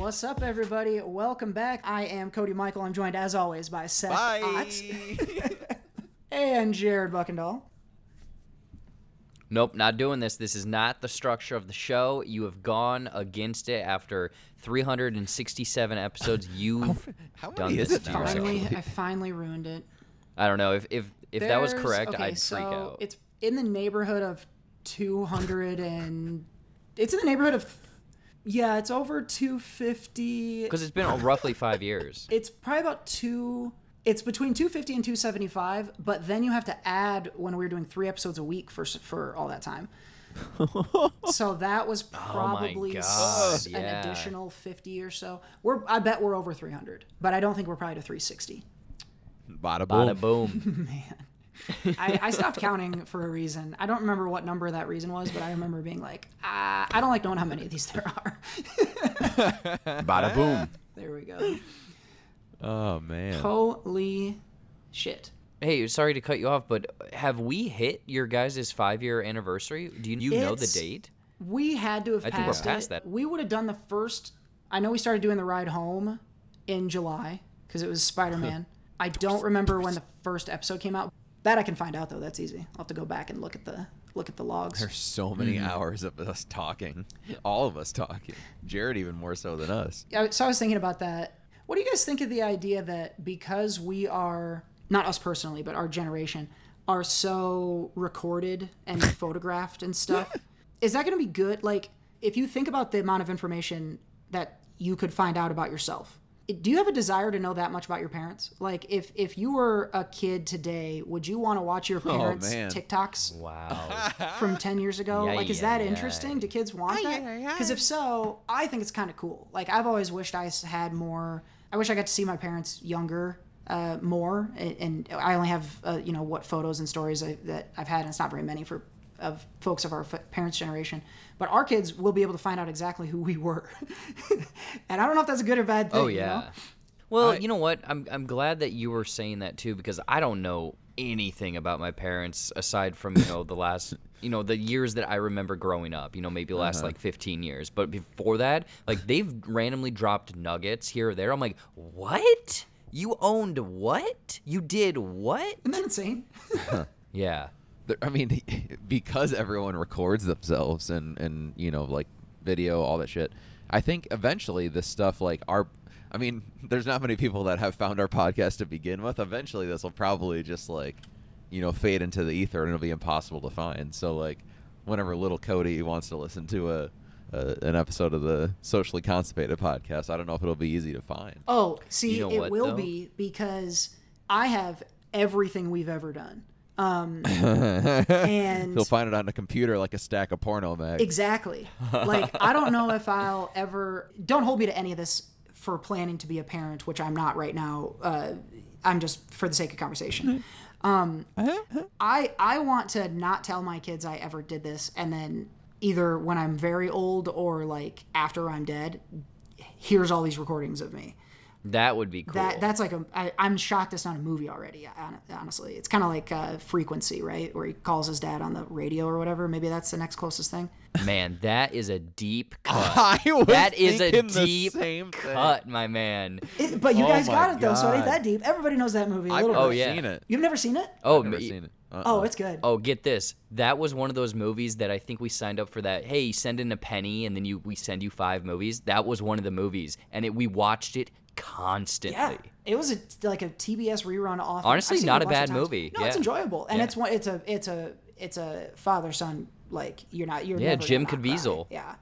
What's up, everybody? Welcome back. I am Cody Michael. I'm joined, as always, by Seth Ott and Jared Buckendahl. Nope, not doing this. This is not the structure of the show. You have gone against it after 367 episodes. You've done this to yourself. I finally ruined it. I don't know. If that was correct, okay, I'd freak out. It's in the neighborhood of 200 and... It's in the neighborhood of... Yeah, it's over 250. Because it's been roughly 5 years. It's probably about two... It's between 250 and 275, but then you have to add when we were doing 3 episodes a week for all that time. So that was probably an additional 50 or so. I bet we're over 300, but I don't think we're probably to 360. Bada boom. Bada boom. Man. I stopped counting for a reason. I don't remember what number that reason was, but I remember being like, I don't like knowing how many of these there are. Bada boom. There we go. Oh, man. Holy shit. Hey, sorry to cut you off, but have we hit your guys' 5-year anniversary? Do you know the date? We had to have passed it. I think we're past that. We would have done the first... I know we started doing the ride home in July because it was Spider-Man. I don't remember when the first episode came out. That I can find out, though. That's easy. I'll have to go back and look at the logs. There's so many hours of us talking. All of us talking. Jared even more so than us. So I was thinking about that. What do you guys think of the idea that because we are, not us personally, but our generation, are so recorded and photographed and stuff, is that going to be good? Like, if you think about the amount of information that you could find out about yourself, do you have a desire to know that much about your parents? Like, if you were a kid today, would you want to watch your parents' TikToks from 10 years ago? Is that interesting? Do kids want that? Because if so, I think it's kind of cool. Like, I've always wished I had more... I wish I got to see my parents younger more, and I only have, what photos and stories that I've had, and it's not very many of folks of our parents' generation. But our kids will be able to find out exactly who we were. And I don't know if that's a good or bad thing. Oh, yeah. You know? Well, you know what? I'm glad that you were saying that, too, because I don't know anything about my parents aside from, the last... the years that I remember growing up, maybe last, 15 years. But before that, they've randomly dropped nuggets here or there. I'm like, what? You owned what? You did what? Isn't that insane? Yeah. I mean, because everyone records themselves and video, all that shit, I think eventually this stuff, there's not many people that have found our podcast to begin with. Eventually this will probably just, fade into the ether, and it'll be impossible to find. So, whenever little Cody wants to listen to an episode of the Socially Constipated podcast, I don't know if it'll be easy to find. Oh, see, it will be because I have everything we've ever done. And he'll find it on a computer like a stack of porno mags. Exactly. I don't know if I'll ever... Don't hold me to any of this for planning to be a parent, which I'm not right now. I'm just for the sake of conversation. I want to not tell my kids I ever did this, and then either when I'm very old or after I'm dead, here's all these recordings of me. That would be cool. That's I'm shocked it's not a movie already, honestly. It's kind of like Frequency, right? Where he calls his dad on the radio or whatever. Maybe that's the next closest thing. Man, that is a deep cut. That is a deep cut, my man. But you guys got it, though, so it ain't that deep. Everybody knows that movie. I've never seen it. You've never seen it? Oh, I've never seen it. Oh, it's good. Oh, get this. That was one of those movies that I think we signed up for that. Hey, send in a penny, and then we send you 5 movies. That was one of the movies, and we watched it constantly. Yeah, it was a TBS rerun off. Honestly, not a bad movie. No, it's enjoyable, and it's a father-son, Jim Caviezel. Yeah.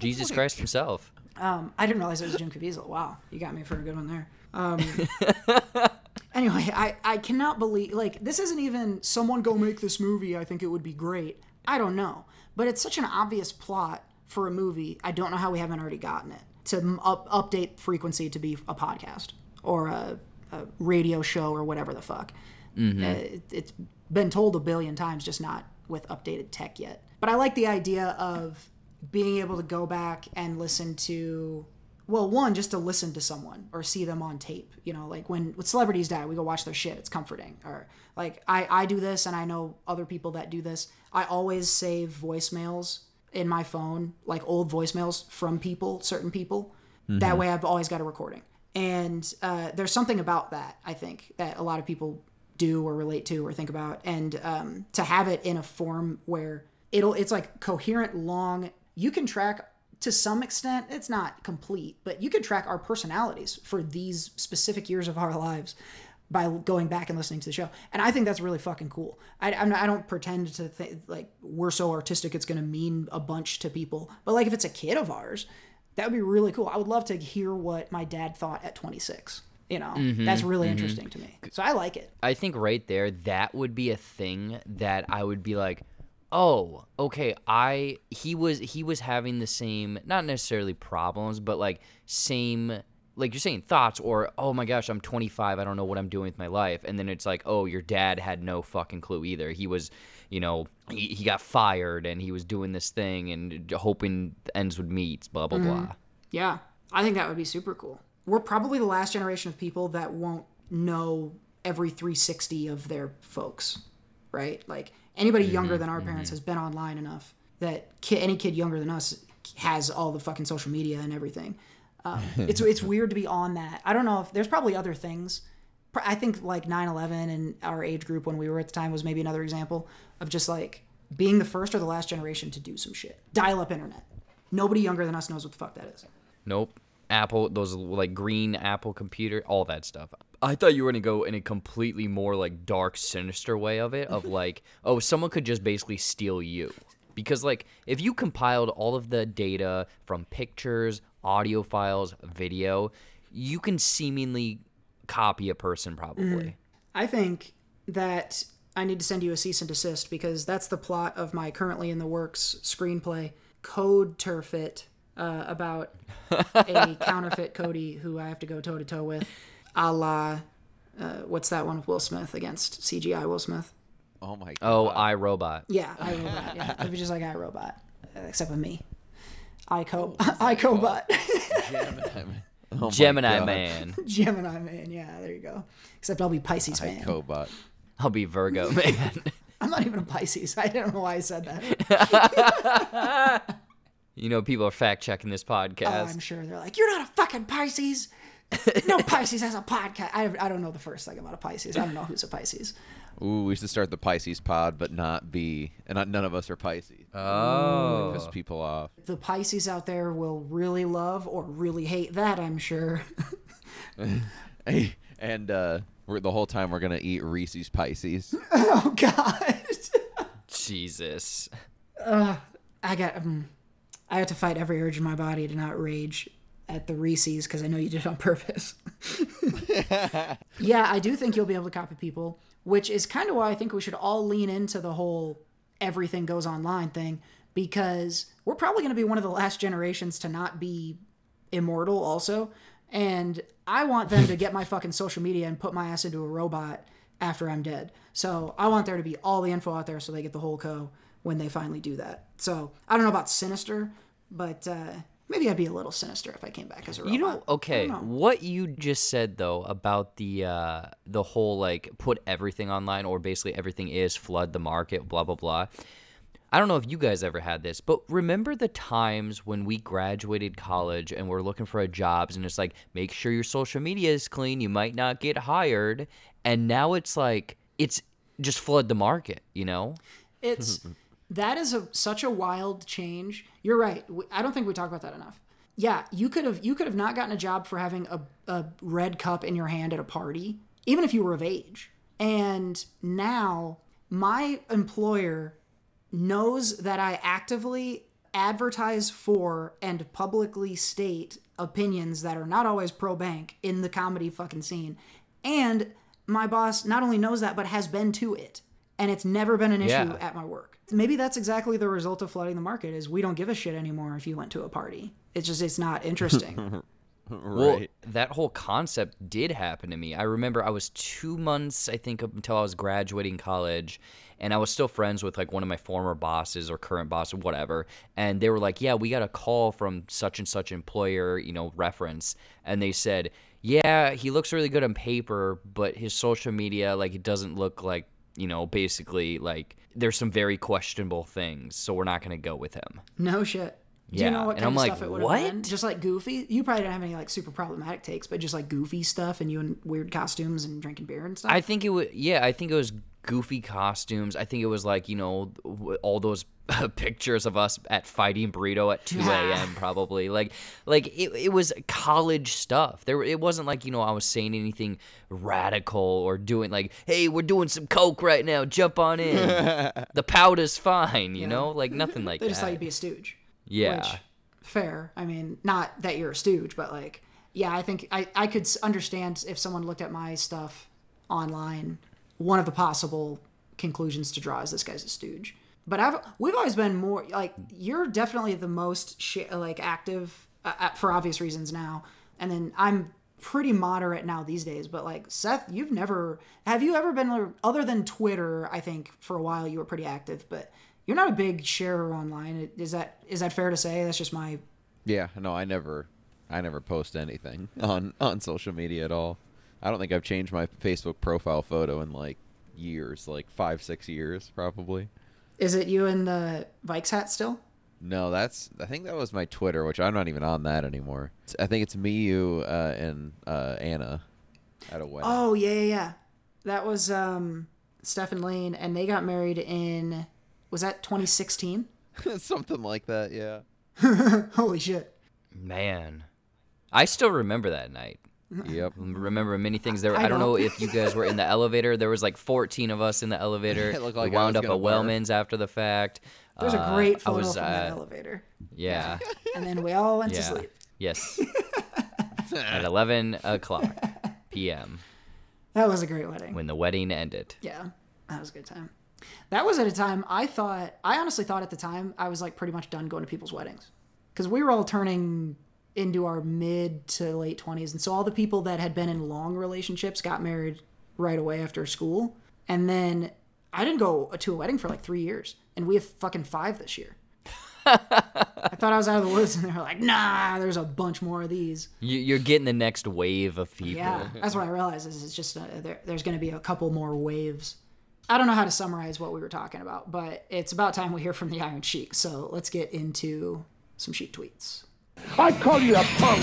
Jesus Christ himself. I didn't realize it was Jim Caviezel. Wow, you got me for a good one there. Anyway, I cannot believe, this isn't even someone go make this movie, I think it would be great. I don't know. But it's such an obvious plot for a movie, I don't know how we haven't already gotten it. To update Frequency to be a podcast or a radio show or whatever the fuck. Mm-hmm. It's been told 1 billion times, just not with updated tech yet. But I like the idea of being able to go back and listen to... Well, one, just to listen to someone or see them on tape. When celebrities die, we go watch their shit. It's comforting. Or I do this, and I know other people that do this. I always save voicemails in my phone, old voicemails from certain people. Mm-hmm. That way I've always got a recording. And there's something about that, I think, that a lot of people do or relate to or think about. And to have it in a form where it's like coherent, long, you can track to some extent, it's not complete, but you can track our personalities for these specific years of our lives by going back and listening to the show. And I think that's really fucking cool. I don't pretend to think like we're so artistic it's going to mean a bunch to people. But like if it's a kid of ours, that would be really cool. I would love to hear what my dad thought at 26. You know, mm-hmm, that's really mm-hmm. interesting to me. So I like it. I think right there, that would be a thing that I would be like, oh, okay, he was having the same, not necessarily problems, but like same, like you're saying, thoughts, or, oh my gosh, I'm 25, I don't know what I'm doing with my life. And then it's like, oh, your dad had no fucking clue either. He was, you know, he got fired and he was doing this thing and hoping the ends would meet, blah, blah, mm-hmm. blah. Yeah, I think that would be super cool. We're probably the last generation of people that won't know every 360 of their folks, right? Like anybody mm-hmm, younger than our parents mm-hmm. has been online enough that any kid younger than us has all the fucking social media and everything. It's weird to be on that. I don't know if there's probably other things. I think like 9/11 and our age group when we were at the time was maybe another example of just like being the first or the last generation to do some shit. Dial-up internet. Nobody younger than us knows what the fuck that is. Nope. Apple, those like green Apple computer, all that stuff. I thought you were going to go in a completely more like dark, sinister way of it, of like, oh, someone could just basically steal you. Because like if you compiled all of the data from pictures, audio files, video, you can seemingly copy a person probably. Mm-hmm. I think that I need to send you a cease and desist because that's the plot of my currently in the works screenplay, Code Turfit. About a counterfeit Cody who I have to go toe-to-toe with, a la, what's that one with Will Smith against CGI Will Smith? Oh, my God. Oh, iRobot. Yeah, iRobot. Yeah. It was just like iRobot, except with me. iCobot. Oh, Gemini Man. Gemini Man, yeah, there you go. Except I'll be Pisces Man. iCobot. I'll be Virgo Man. I'm not even a Pisces. I don't know why I said that. You know, people are fact-checking this podcast. Oh, I'm sure. They're like, you're not a fucking Pisces. No Pisces has a podcast. I don't know the first thing about a Pisces. I don't know who's a Pisces. Ooh, we should start the Pisces pod, but not be. And none of us are Pisces. Oh. Piss people off. The Pisces out there will really love or really hate that, I'm sure. And the whole time we're going to eat Reese's Pisces. Oh, God. Jesus. I had to fight every urge in my body to not rage at the Reese's because I know you did it on purpose. Yeah, I do think you'll be able to copy people, which is kind of why I think we should all lean into the whole everything goes online thing, because we're probably going to be one of the last generations to not be immortal also. And I want them to get my fucking social media and put my ass into a robot after I'm dead. So I want there to be all the info out there so they get the whole co when they finally do that. So I don't know about sinister, but maybe I'd be a little sinister if I came back as a robot. You know, okay, what you just said, though, about the whole, like, put everything online or basically everything is flood the market, blah, blah, blah. I don't know if you guys ever had this, but remember the times when we graduated college and we're looking for jobs and it's like, make sure your social media is clean, you might not get hired. And now it's like, it's just flood the market, you know? It's... That is such a wild change. You're right. I don't think we talk about that enough. Yeah, you could have not gotten a job for having a red cup in your hand at a party, even if you were of age. And now my employer knows that I actively advertise for and publicly state opinions that are not always pro-bank in the comedy fucking scene. And my boss not only knows that, but has been to it. And it's never been an issue at my work. Maybe that's exactly the result of flooding the market is we don't give a shit anymore if you went to a party. It's just, it's not interesting. Right. Well, that whole concept did happen to me. I remember I was 2 months, I think, up until I was graduating college, and I was still friends with like one of my former bosses or current boss or whatever. And they were like, yeah, we got a call from such and such employer, you know, reference. And they said, yeah, he looks really good on paper, but his social media, like it doesn't look like, you know, basically, like, there's some very questionable things, so we're not going to go with him. No shit. Do you know what kind of stuff it would have been? Just like goofy. You probably don't have any like super problematic takes, but just like goofy stuff and you in weird costumes and drinking beer and stuff. I think it would. Yeah, I think it was goofy costumes. I think it was like, you know, all those pictures of us at Fighting Burrito at 2 a.m. probably. Like it was college stuff. It wasn't like, you know, I was saying anything radical or doing like, hey, we're doing some coke right now. Jump on in. The powder's fine, you know? Like nothing like that. They just thought you'd be a stooge. Yeah. Which, fair. I mean, not that you're a stooge, but like, yeah, I think I could understand if someone looked at my stuff online, one of the possible conclusions to draw is this guy's a stooge. But we've always been more like, you're definitely the most active for obvious reasons now. And then I'm pretty moderate now these days, but like Seth, have you ever been, other than Twitter, I think for a while you were pretty active, but you're not a big sharer online. Is that fair to say? That's just my... Yeah, no, I never post anything on social media at all. I don't think I've changed my Facebook profile photo in like years, like 5-6 years probably. Is it you in the Vikes hat still? No, I think that was my Twitter, which I'm not even on that anymore. I think it's me, you, and Anna at a wedding. Oh, yeah. That was Steph and Lane, and they got married in... Was that 2016? Something like that, yeah. Holy shit. Man. I still remember that night. Yep. Remember many things. I don't know if you guys were in the elevator. There was like 14 of us in the elevator. It looked like we wound up at Wellman's after the fact. There's a great photo from that elevator. Yeah. And then we all went to sleep. Yes. At 11 o'clock p.m. That was a great wedding. When the wedding ended. Yeah. That was a good time. That was at a time I honestly thought at the time I was like pretty much done going to people's weddings because we were all turning into our mid to late 20s. And so all the people that had been in long relationships got married right away after school. And then I didn't go to a wedding for like 3 years and we have fucking 5 this year. I thought I was out of the woods and they were like, nah, there's a bunch more of these. You're getting the next wave of people. Yeah, that's what I realized is it's just there's going to be a couple more waves. I don't know how to summarize what we were talking about, but it's about time we hear from the Iron Sheik. So let's get into some Sheik tweets. I call you a punk.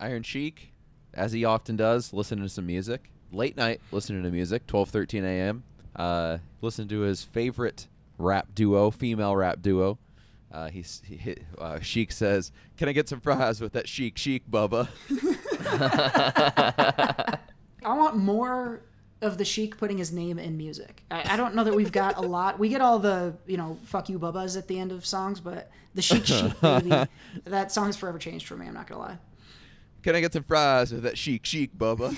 Iron Sheik, as he often does, listening to some music. Late night, listening to music, 12-13 a.m. Listen to his favorite rap duo, female rap duo. Sheik says, "Can I get some fries with that Sheik, Bubba?" I want more of the Sheik putting his name in music. I don't know that we've got a lot. We get all the, you know, fuck you Bubbas at the end of songs, but the Sheik baby, that song's forever changed for me, I'm not gonna lie. Can I get some fries with that Sheik, Bubba?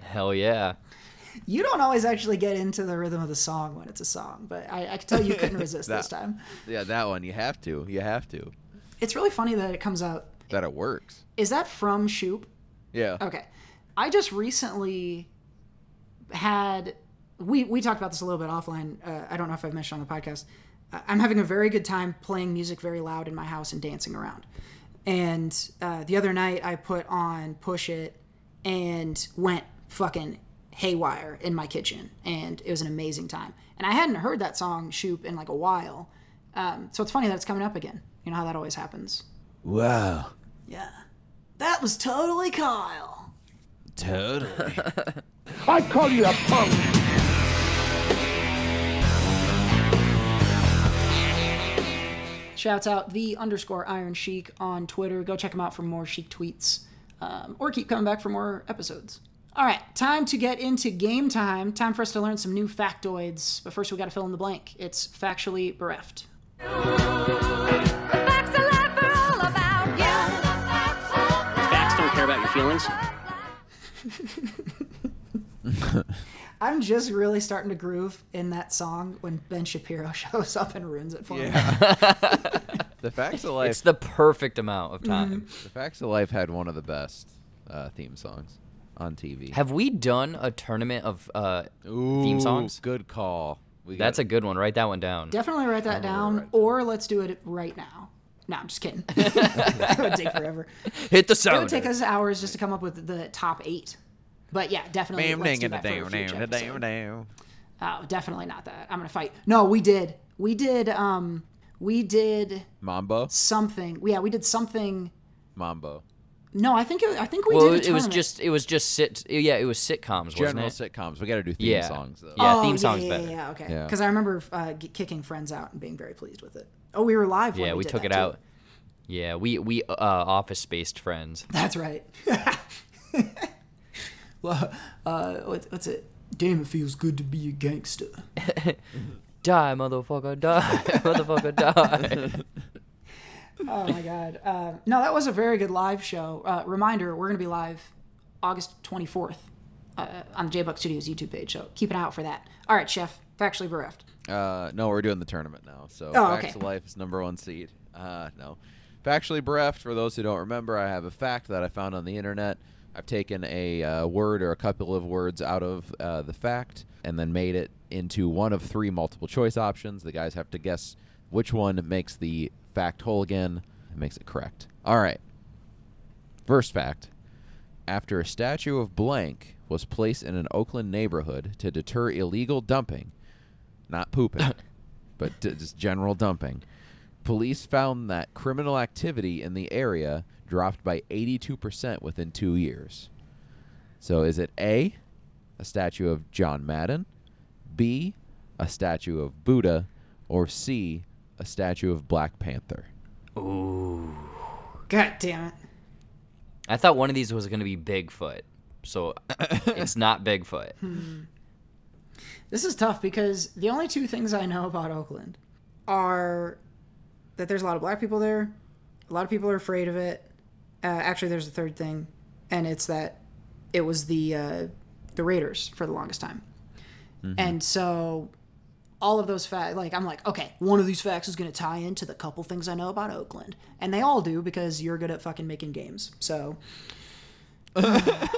Hell yeah. You don't always actually get into the rhythm of the song when it's a song, but I can tell you couldn't resist this time. Yeah, that one. You have to. It's really funny that it comes out. That it works. Is that from Shoop? Yeah. Okay. I just recently had... We talked about this a little bit offline. I don't know if I've mentioned on the podcast. I'm having a very good time playing music very loud in my house and dancing around. And the other night I put on Push It and went fucking haywire in my kitchen, and it was an amazing time. And I hadn't heard that song Shoop in like a while, so it's funny that it's coming up again. You know how that always happens. Wow. Yeah, that was totally Kyle. Totally. I call you a punk. Shouts out _Iron Sheik on Twitter. Go check him out for more Sheik tweets, or keep coming back for more episodes. All right, time to get into game time. Time for us to learn some new factoids. But first, we got to fill in the blank. It's factually bereft. The facts of life are all about you. Facts don't care about your feelings. I'm just really starting to groove in that song when Ben Shapiro shows up and ruins it for me. The facts of life. It's the perfect amount of time. Mm-hmm. The facts of life had one of the best theme songs on TV. Have we done a tournament of theme songs? Good call. That's a good one. Write that one down. Definitely write that down, or let's do it right now. No, I'm just kidding. That would take forever. Hit the sounder. It would take us hours just to come up with the top 8. But yeah, definitely let's do that for a future episode. Oh, definitely not that. I'm gonna fight. No, we did. We did Mambo something. Yeah, we did something. Mambo. No, I think we did. It was just. It was sitcoms. General sitcoms. We got to do theme songs though. Yeah, theme songs better. Yeah, okay. Because I remember kicking Friends out and being very pleased with it. Oh, we were live. Yeah, we took it out. Yeah, we office based Friends. That's right. What's it? Damn, it feels good to be a gangster. Die, motherfucker, die. Motherfucker, die. Oh, my God. No, that was a very good live show. Reminder, we're going to be live August 24th on the JBuck Studios YouTube page, so keep an eye out for that. All right, Chef, Factually Bereft. No, we're doing the tournament now, so Facts of Life is #1 seed. No. Factually Bereft, for those who don't remember, I have a fact that I found on the internet. I've taken a word or a couple of words out of the fact and then made it into one of three multiple choice options. The guys have to guess which one makes the fact whole again and makes it correct. All right. First fact. After a statue of blank was placed in an Oakland neighborhood to deter illegal dumping, not pooping, but just general dumping, police found that criminal activity in the area dropped by 82% within 2 years. So is it A, a statue of John Madden, B, a statue of Buddha, or C, a statue of Black Panther? Ooh. God damn it. I thought one of these was going to be Bigfoot, so it's not Bigfoot. This is tough because the only two things I know about Oakland are that there's a lot of black people there, a lot of people are afraid of it. Actually, there's a third thing, and it's that it was the Raiders for the longest time. Mm-hmm. And so all of those facts, like, I'm like, okay, one of these facts is going to tie into the couple things I know about Oakland. And they all do because you're good at fucking making games. So I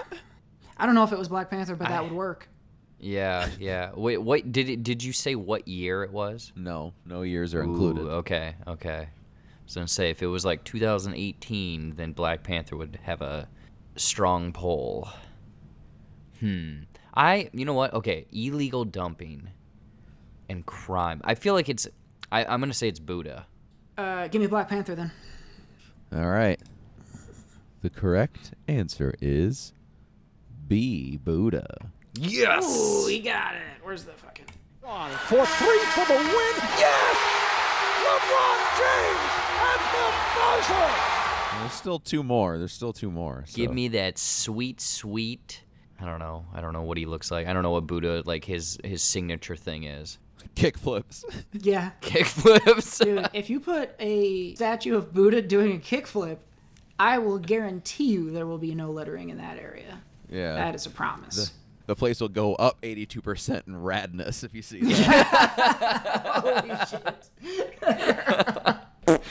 don't know if it was Black Panther, but that would work. Yeah. Wait, what did you say what year it was? No years are included. Okay. I was going to say, if it was like 2018, then Black Panther would have a strong pull. You know what? Okay, illegal dumping and crime. I feel like it's, I'm going to say it's Buddha. Give me Black Panther then. All right. The correct answer is B, Buddha. Yes! Ooh, we got it. Where's the fucking... On 4-3 for the win. Yes! LeBron James and the buzzer. There's still two more. So. Give me that sweet. I don't know what he looks like. I don't know what Buddha, like his signature thing is. Kickflips. Yeah. Kickflips. Dude, if you put a statue of Buddha doing a kickflip, I will guarantee you there will be no lettering in that area. Yeah. That is a promise. The place will go up 82% in radness if you see that. Holy shit.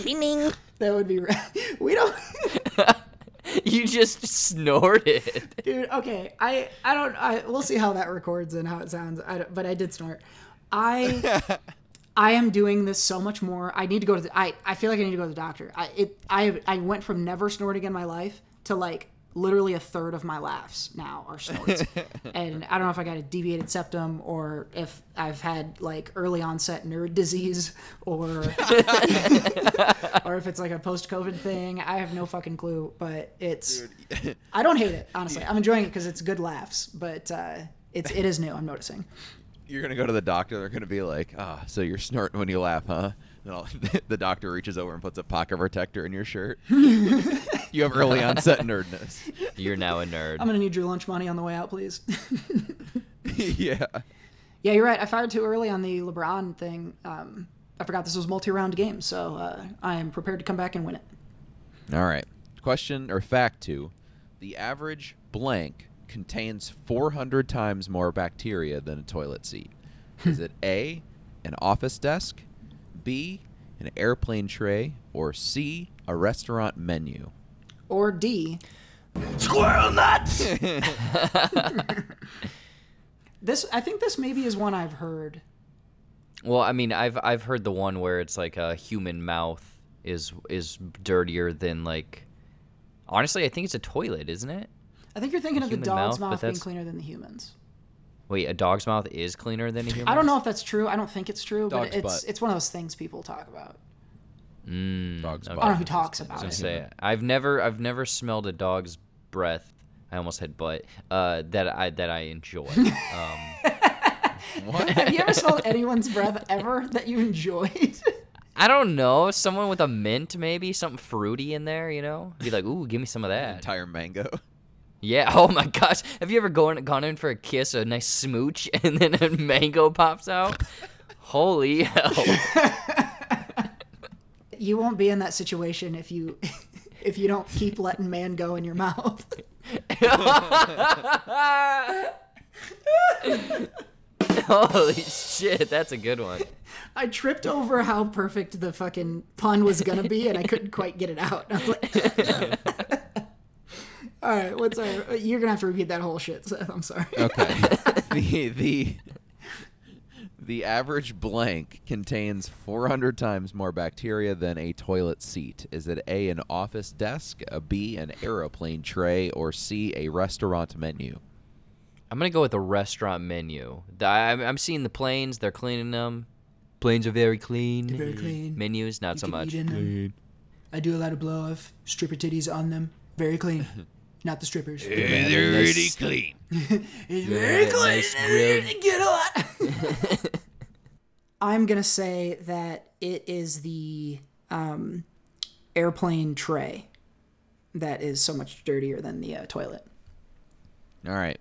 Ding. That would be rad. We don't... You just snorted. Dude, okay. I don't... We'll see how that records and how it sounds, but I did snort. I am doing this so much more. I need to go to the... I feel like I need to go to the doctor. I went from never snorting in my life to, like... Literally a third of my laughs now are snorts. And I don't know if I got a deviated septum or if I've had like early onset nerd disease or or if it's like a post-COVID thing. I have no fucking clue, but it's... Dude. I don't hate it, honestly. I'm enjoying it because it's good laughs, but it is new, I'm noticing. You're going to go to the doctor. They're going to be like, so you're snorting when you laugh, huh? The doctor reaches over and puts a pocket protector in your shirt. You have early onset nerdness. You're now a nerd. I'm going to need your lunch money on the way out, please. Yeah. Yeah, you're right. I fired too early on the LeBron thing. I forgot this was multi-round game, so I am prepared to come back and win it. All right. Question or fact 2. The average blank contains 400 times more bacteria than a toilet seat. Is it A, an office desk, B, an airplane tray, or C, a restaurant menu? Or D, squirrel nuts. I think this maybe is one I've heard. Well, I mean, I've heard the one where it's like a human mouth is dirtier than, like, honestly, I think it's a toilet, isn't it? I think you're thinking of the dog's mouth being cleaner than the humans. Wait, a dog's mouth is cleaner than a human's? I don't know if that's true. I don't think it's true, but it's one of those things people talk about. Dog's butt. I don't know who talks about it. I've never smelled a dog's breath. I almost had butt. That I enjoy. What? Have you ever smelled anyone's breath ever that you enjoyed? I don't know. Someone with a mint, maybe something fruity in there. You know, be like, ooh, give me some of that. An entire mango. Yeah. Oh my gosh. Have you ever gone in for a kiss, a nice smooch, and then a mango pops out? Holy hell. You won't be in that situation if you don't keep letting man go in your mouth. Holy shit, that's a good one. I tripped over how perfect the fucking pun was gonna be, and I couldn't quite get it out. All right, you're gonna have to repeat that whole shit, Seth. I'm sorry. Okay. The average blank contains 400 times more bacteria than a toilet seat. Is it A, an office desk, B, an aeroplane tray, or C, a restaurant menu? I'm going to go with the restaurant menu. I'm seeing the planes. They're cleaning them. Planes are very clean. They're very clean. Menus, not so much. Clean. I do a lot of blow-off. Stripper titties on them. Very clean. Not the strippers. They're really clean. It's very clean. They get a lot. I'm going to say that it is the airplane tray that is so much dirtier than the toilet. All right.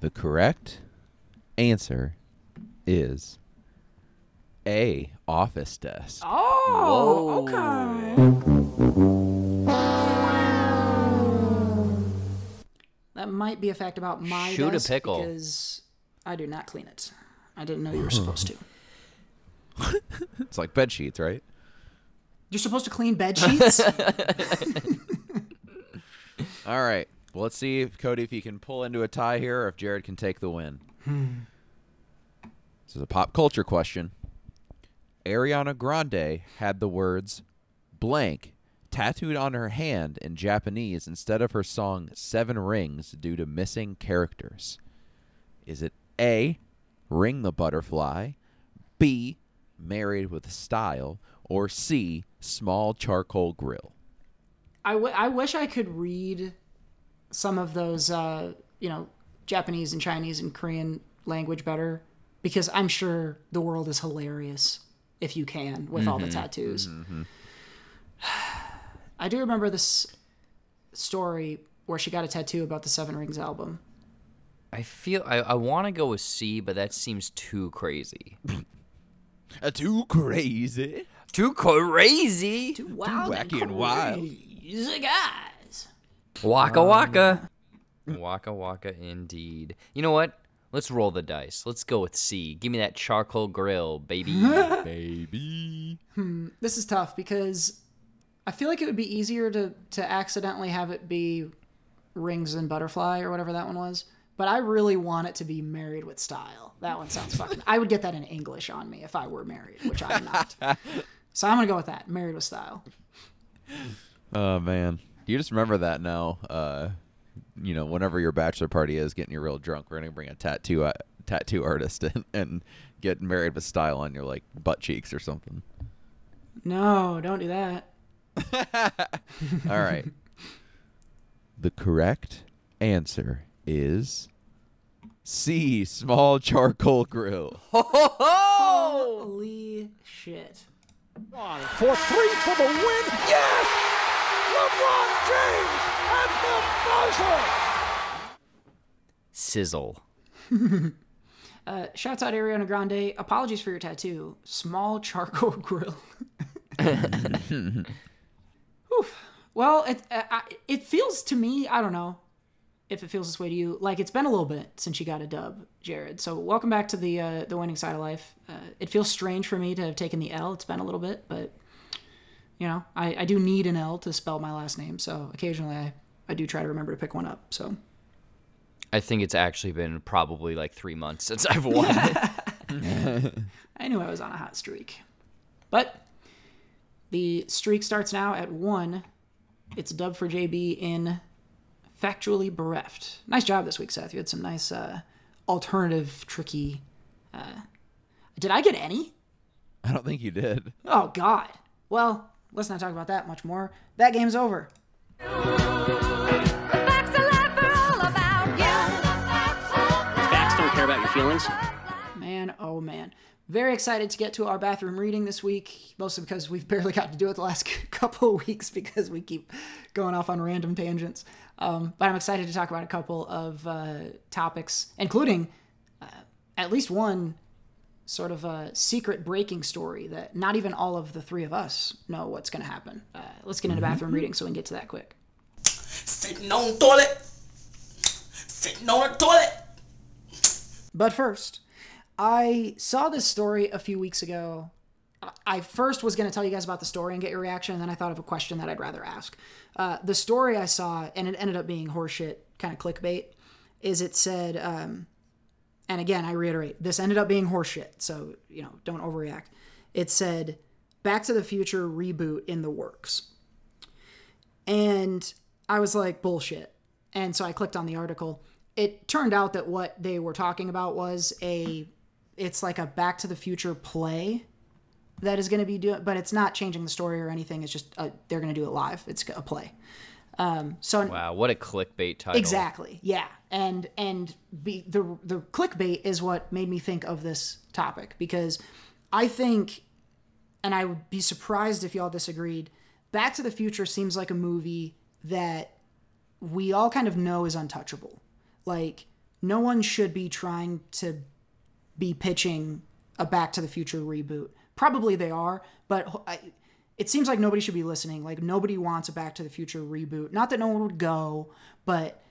The correct answer is A, office desk. Oh, whoa. Okay. That might be a fact about my Shoot desk a pickle. Because I do not clean it. I didn't know you were supposed to. It's like bed sheets, right? You're supposed to clean bed sheets? All right. Well, let's see, Cody, if you can pull into a tie here or if Jared can take the win. This is a pop culture question. Ariana Grande had the words blank tattooed on her hand in Japanese instead of her song 7 Rings due to missing characters. Is it A, Ring the Butterfly, B, Married with Style, or C, Small Charcoal Grill? I wish I could read some of those, Japanese and Chinese and Korean language better, because I'm sure the world is hilarious if you can with all the tattoos. Mm-hmm. I do remember this story where she got a tattoo about the 7 Rings album. I feel I want to go with C, but that seems too crazy. Too crazy. Too crazy. Too wild. Too wacky and wild. Crazy guys. Waka waka. Waka waka indeed. You know what? Let's roll the dice. Let's go with C. Give me that charcoal grill, baby. Baby. This is tough because I feel like it would be easier to accidentally have it be Rings and Butterfly or whatever that one was. But I really want it to be Married with Style. That one sounds fucking... I would get that in English on me if I were married, which I'm not. So I'm going to go with that. Married with Style. Oh, man. You just remember that now. Whenever your bachelor party is, getting you real drunk, we're going to bring a tattoo artist in and get Married with Style on your, butt cheeks or something. No, don't do that. All right. The correct answer is C, Small Charcoal Grill. Holy shit. For three for the win. Yes! LeBron James at the buzzer! Sizzle. Shouts out Ariana Grande. Apologies for your tattoo. Small Charcoal Grill. Well, it feels to me, I don't know if it feels this way to you, it's been a little bit since you got a dub, Jared. So welcome back to the winning side of life. It feels strange for me to have taken the L. It's been a little bit, but, I do need an L to spell my last name. So occasionally I do try to remember to pick one up. So I think it's actually been probably 3 months since I've won. I knew I was on a hot streak. But the streak starts now at 1. It's a dub for JB in Factually Bereft. Nice job this week, Seth. You had some nice alternative, tricky... Did I get any? I don't think you did. Oh, God. Well, let's not talk about that much more. That game's over. Facts of life are all about you. Facts don't care about your feelings. Man, oh man. Very excited to get to our bathroom reading this week, mostly because we've barely got to do it the last couple of weeks because we keep going off on random tangents. But I'm excited to talk about a couple of topics, including at least one sort of a secret breaking story that not even all of the three of us know what's going to happen. Let's get into bathroom reading so we can get to that quick. Sitting on the toilet. Sitting on the toilet. But first, I saw this story a few weeks ago. I first was going to tell you guys about the story and get your reaction, and then I thought of a question that I'd rather ask. The story I saw, and it ended up being horseshit, kind of clickbait, is it said... and again, I reiterate, this ended up being horseshit, so, you know, don't overreact. It said, Back to the Future reboot in the works. And I was like, bullshit. And so I clicked on the article. It turned out that what they were talking about was it's like a Back to the Future play that is going to be doing, but it's not changing the story or anything. It's just, they're going to do it live. It's a play. Wow, what a clickbait title. Exactly, yeah. And the clickbait is what made me think of this topic, because I think, and I would be surprised if y'all disagreed, Back to the Future seems like a movie that we all kind of know is untouchable. Like, no one should be trying to be pitching a Back to the Future reboot. Probably they are, but... It seems like nobody should be listening. Like, nobody wants a Back to the Future reboot. Not that no one would go, but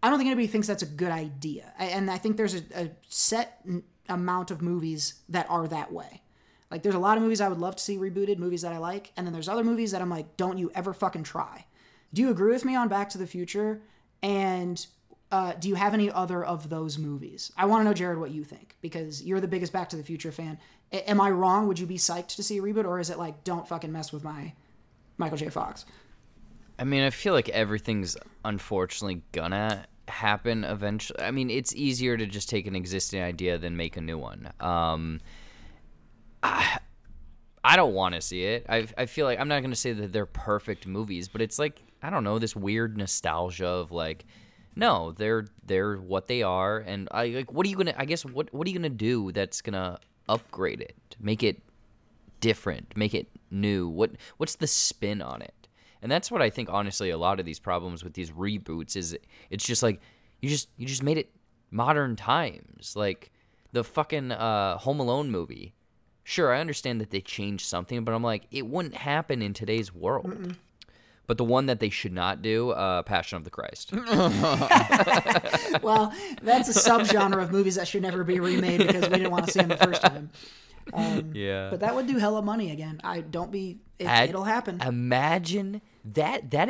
I don't think anybody thinks that's a good idea. And I think there's a set amount of movies that are that way. Like, there's a lot of movies I would love to see rebooted, movies that I like, and then there's other movies that I'm like, don't you ever fucking try. Do you agree with me on Back to the Future? And do you have any other of those movies? I want to know, Jared, what you think, because you're the biggest Back to the Future fan. Am I wrong? Would you be psyched to see a reboot, or is it like, don't fucking mess with my Michael J. Fox? I mean, I feel like everything's unfortunately gonna happen eventually. I mean, it's easier to just take an existing idea than make a new one. I don't want to see it. I feel like I'm not gonna say that they're perfect movies, but it's like, I don't know, this weird nostalgia of like, no, they're what they are, and I like, what are you gonna? I guess what are you gonna do that's gonna upgrade it, make it different, make it new? What's the spin on it? And that's what I think, honestly, a lot of these problems with these reboots is, it's just like, you just made it modern times, like the fucking Home Alone movie. Sure, I understand that they changed something, but I'm like, it wouldn't happen in today's world. Mm-mm. But the one that they should not do, Passion of the Christ. Well, that's a subgenre of movies that should never be remade because we didn't want to see them the first time. Yeah. But that would do hella money again. It'll happen. Imagine that. That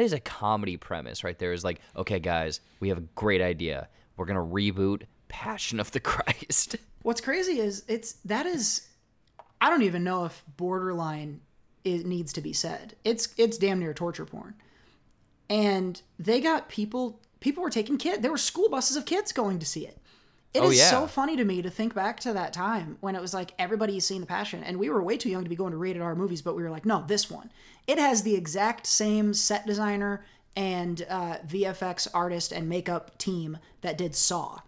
is a comedy premise right there. Is like, okay, guys, we have a great idea. We're gonna reboot Passion of the Christ. What's crazy is I don't even know if borderline. It needs to be said. It's damn near torture porn. And they got people were taking kids. There were school buses of kids going to see it. It is so funny to me to think back to that time when it was like, everybody's seen The Passion, and we were way too young to be going to rated R movies, but we were like, no, this one. It has the exact same set designer and VFX artist and makeup team that did Saw.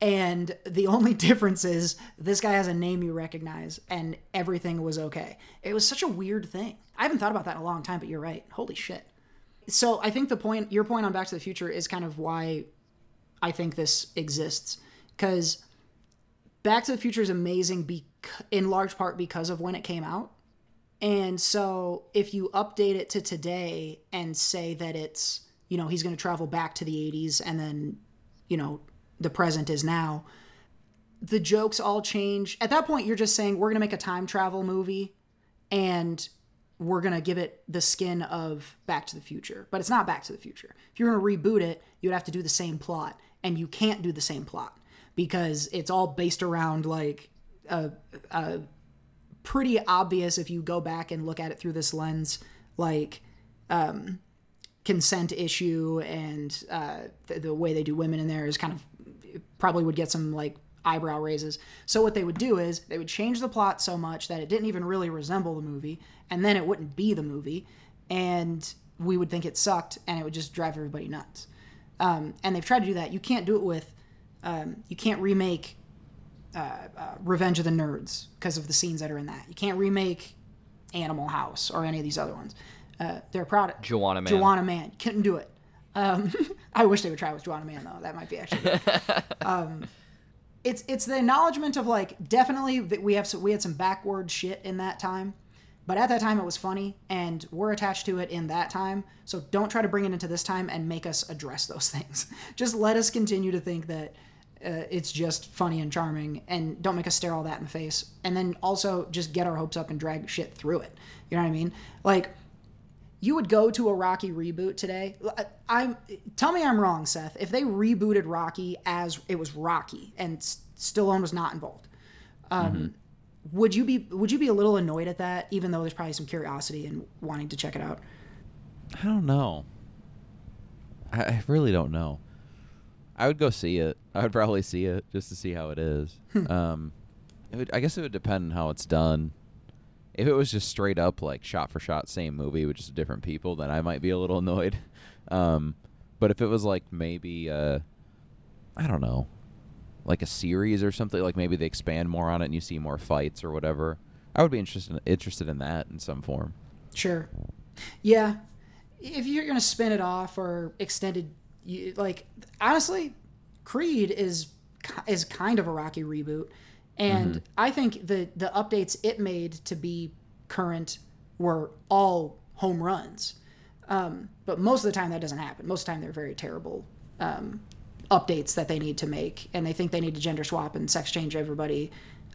And the only difference is this guy has a name you recognize, and everything was okay. It was such a weird thing. I haven't thought about that in a long time, but you're right. Holy shit. So I think your point on Back to the Future is kind of why I think this exists, because Back to the Future is amazing in large part because of when it came out. And so if you update it to today and say that it's, you know, he's going to travel back to the 80s and then, you know, the present is now, the jokes all change. At that point, you're just saying, we're going to make a time travel movie and we're going to give it the skin of Back to the Future. But it's not Back to the Future. If you're going to reboot it, you'd have to do the same plot, and you can't do the same plot because it's all based around like a pretty obvious, if you go back and look at it through this lens, like consent issue, and the way they do women in there is kind of probably would get some like eyebrow raises. So what they would do is they would change the plot so much that it didn't even really resemble the movie, and then it wouldn't be the movie, and we would think it sucked, and it would just drive everybody nuts. And they've tried to do that. You can't do it with, you can't remake Revenge of the Nerds because of the scenes that are in that. You can't remake Animal House or any of these other ones. Their product. Joanna Man. Joanna Man. Couldn't do it. I wish they would try with Joanna Man, though. That might be actually good. It's the acknowledgement of, like, definitely that we had some backward shit in that time. But at that time, it was funny, and we're attached to it in that time. So don't try to bring it into this time and make us address those things. Just let us continue to think that it's just funny and charming, and don't make us stare all that in the face. And then also just get our hopes up and drag shit through it. You know what I mean? Like, you would go to a Rocky reboot today. Tell me I'm wrong, Seth. If they rebooted Rocky as it was Rocky and Stallone was not involved, mm-hmm. Would you be a little annoyed at that, even though there's probably some curiosity and wanting to check it out? I don't know. I really don't know. I would go see it. I would probably see it just to see how it is. I guess it would depend on how it's done. If it was just straight up like shot for shot same movie with just different people, then I might be a little annoyed. But if it was like maybe I don't know, like a series or something, like maybe they expand more on it and you see more fights or whatever, I would be interested in that in some form. Sure. Yeah. If you're going to spin it off or extended, like, honestly, Creed is kind of a Rocky reboot. And mm-hmm. I think the updates it made to be current were all home runs. But most of the time that doesn't happen. Most of the time they're very terrible updates that they need to make, and they think they need to gender swap and sex change everybody,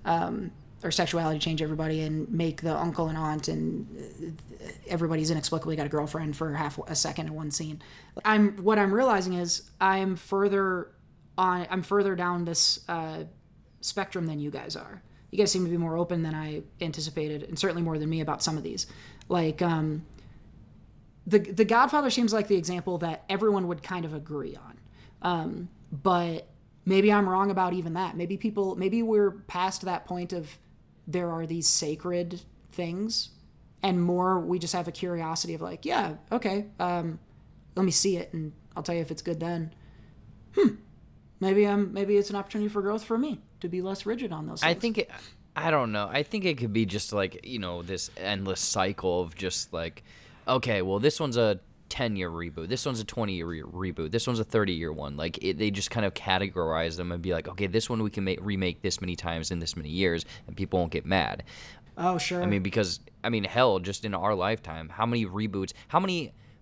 or sexuality change everybody, and make the uncle and aunt and everybody's inexplicably got a girlfriend for half a second in one scene. What I'm realizing is I'm further down this spectrum than you guys are. You guys seem to be more open than I anticipated, and certainly more than me about some of these. Like the Godfather seems like the example that everyone would kind of agree on. But maybe I'm wrong about even that. Maybe we're past that point of there are these sacred things, and more we just have a curiosity of like, yeah, okay, let me see it and I'll tell you if it's good then. Maybe it's an opportunity for growth for me to be less rigid on those things. I don't know. I think it could be just like, you know, this endless cycle of just like, okay, well, this one's a 10-year reboot. This one's a 20-year reboot. This one's a 30-year one. Like, they just kind of categorize them and be like, okay, this one we can remake this many times in this many years, and people won't get mad. Oh, sure. I mean, because, hell, just in our lifetime, how many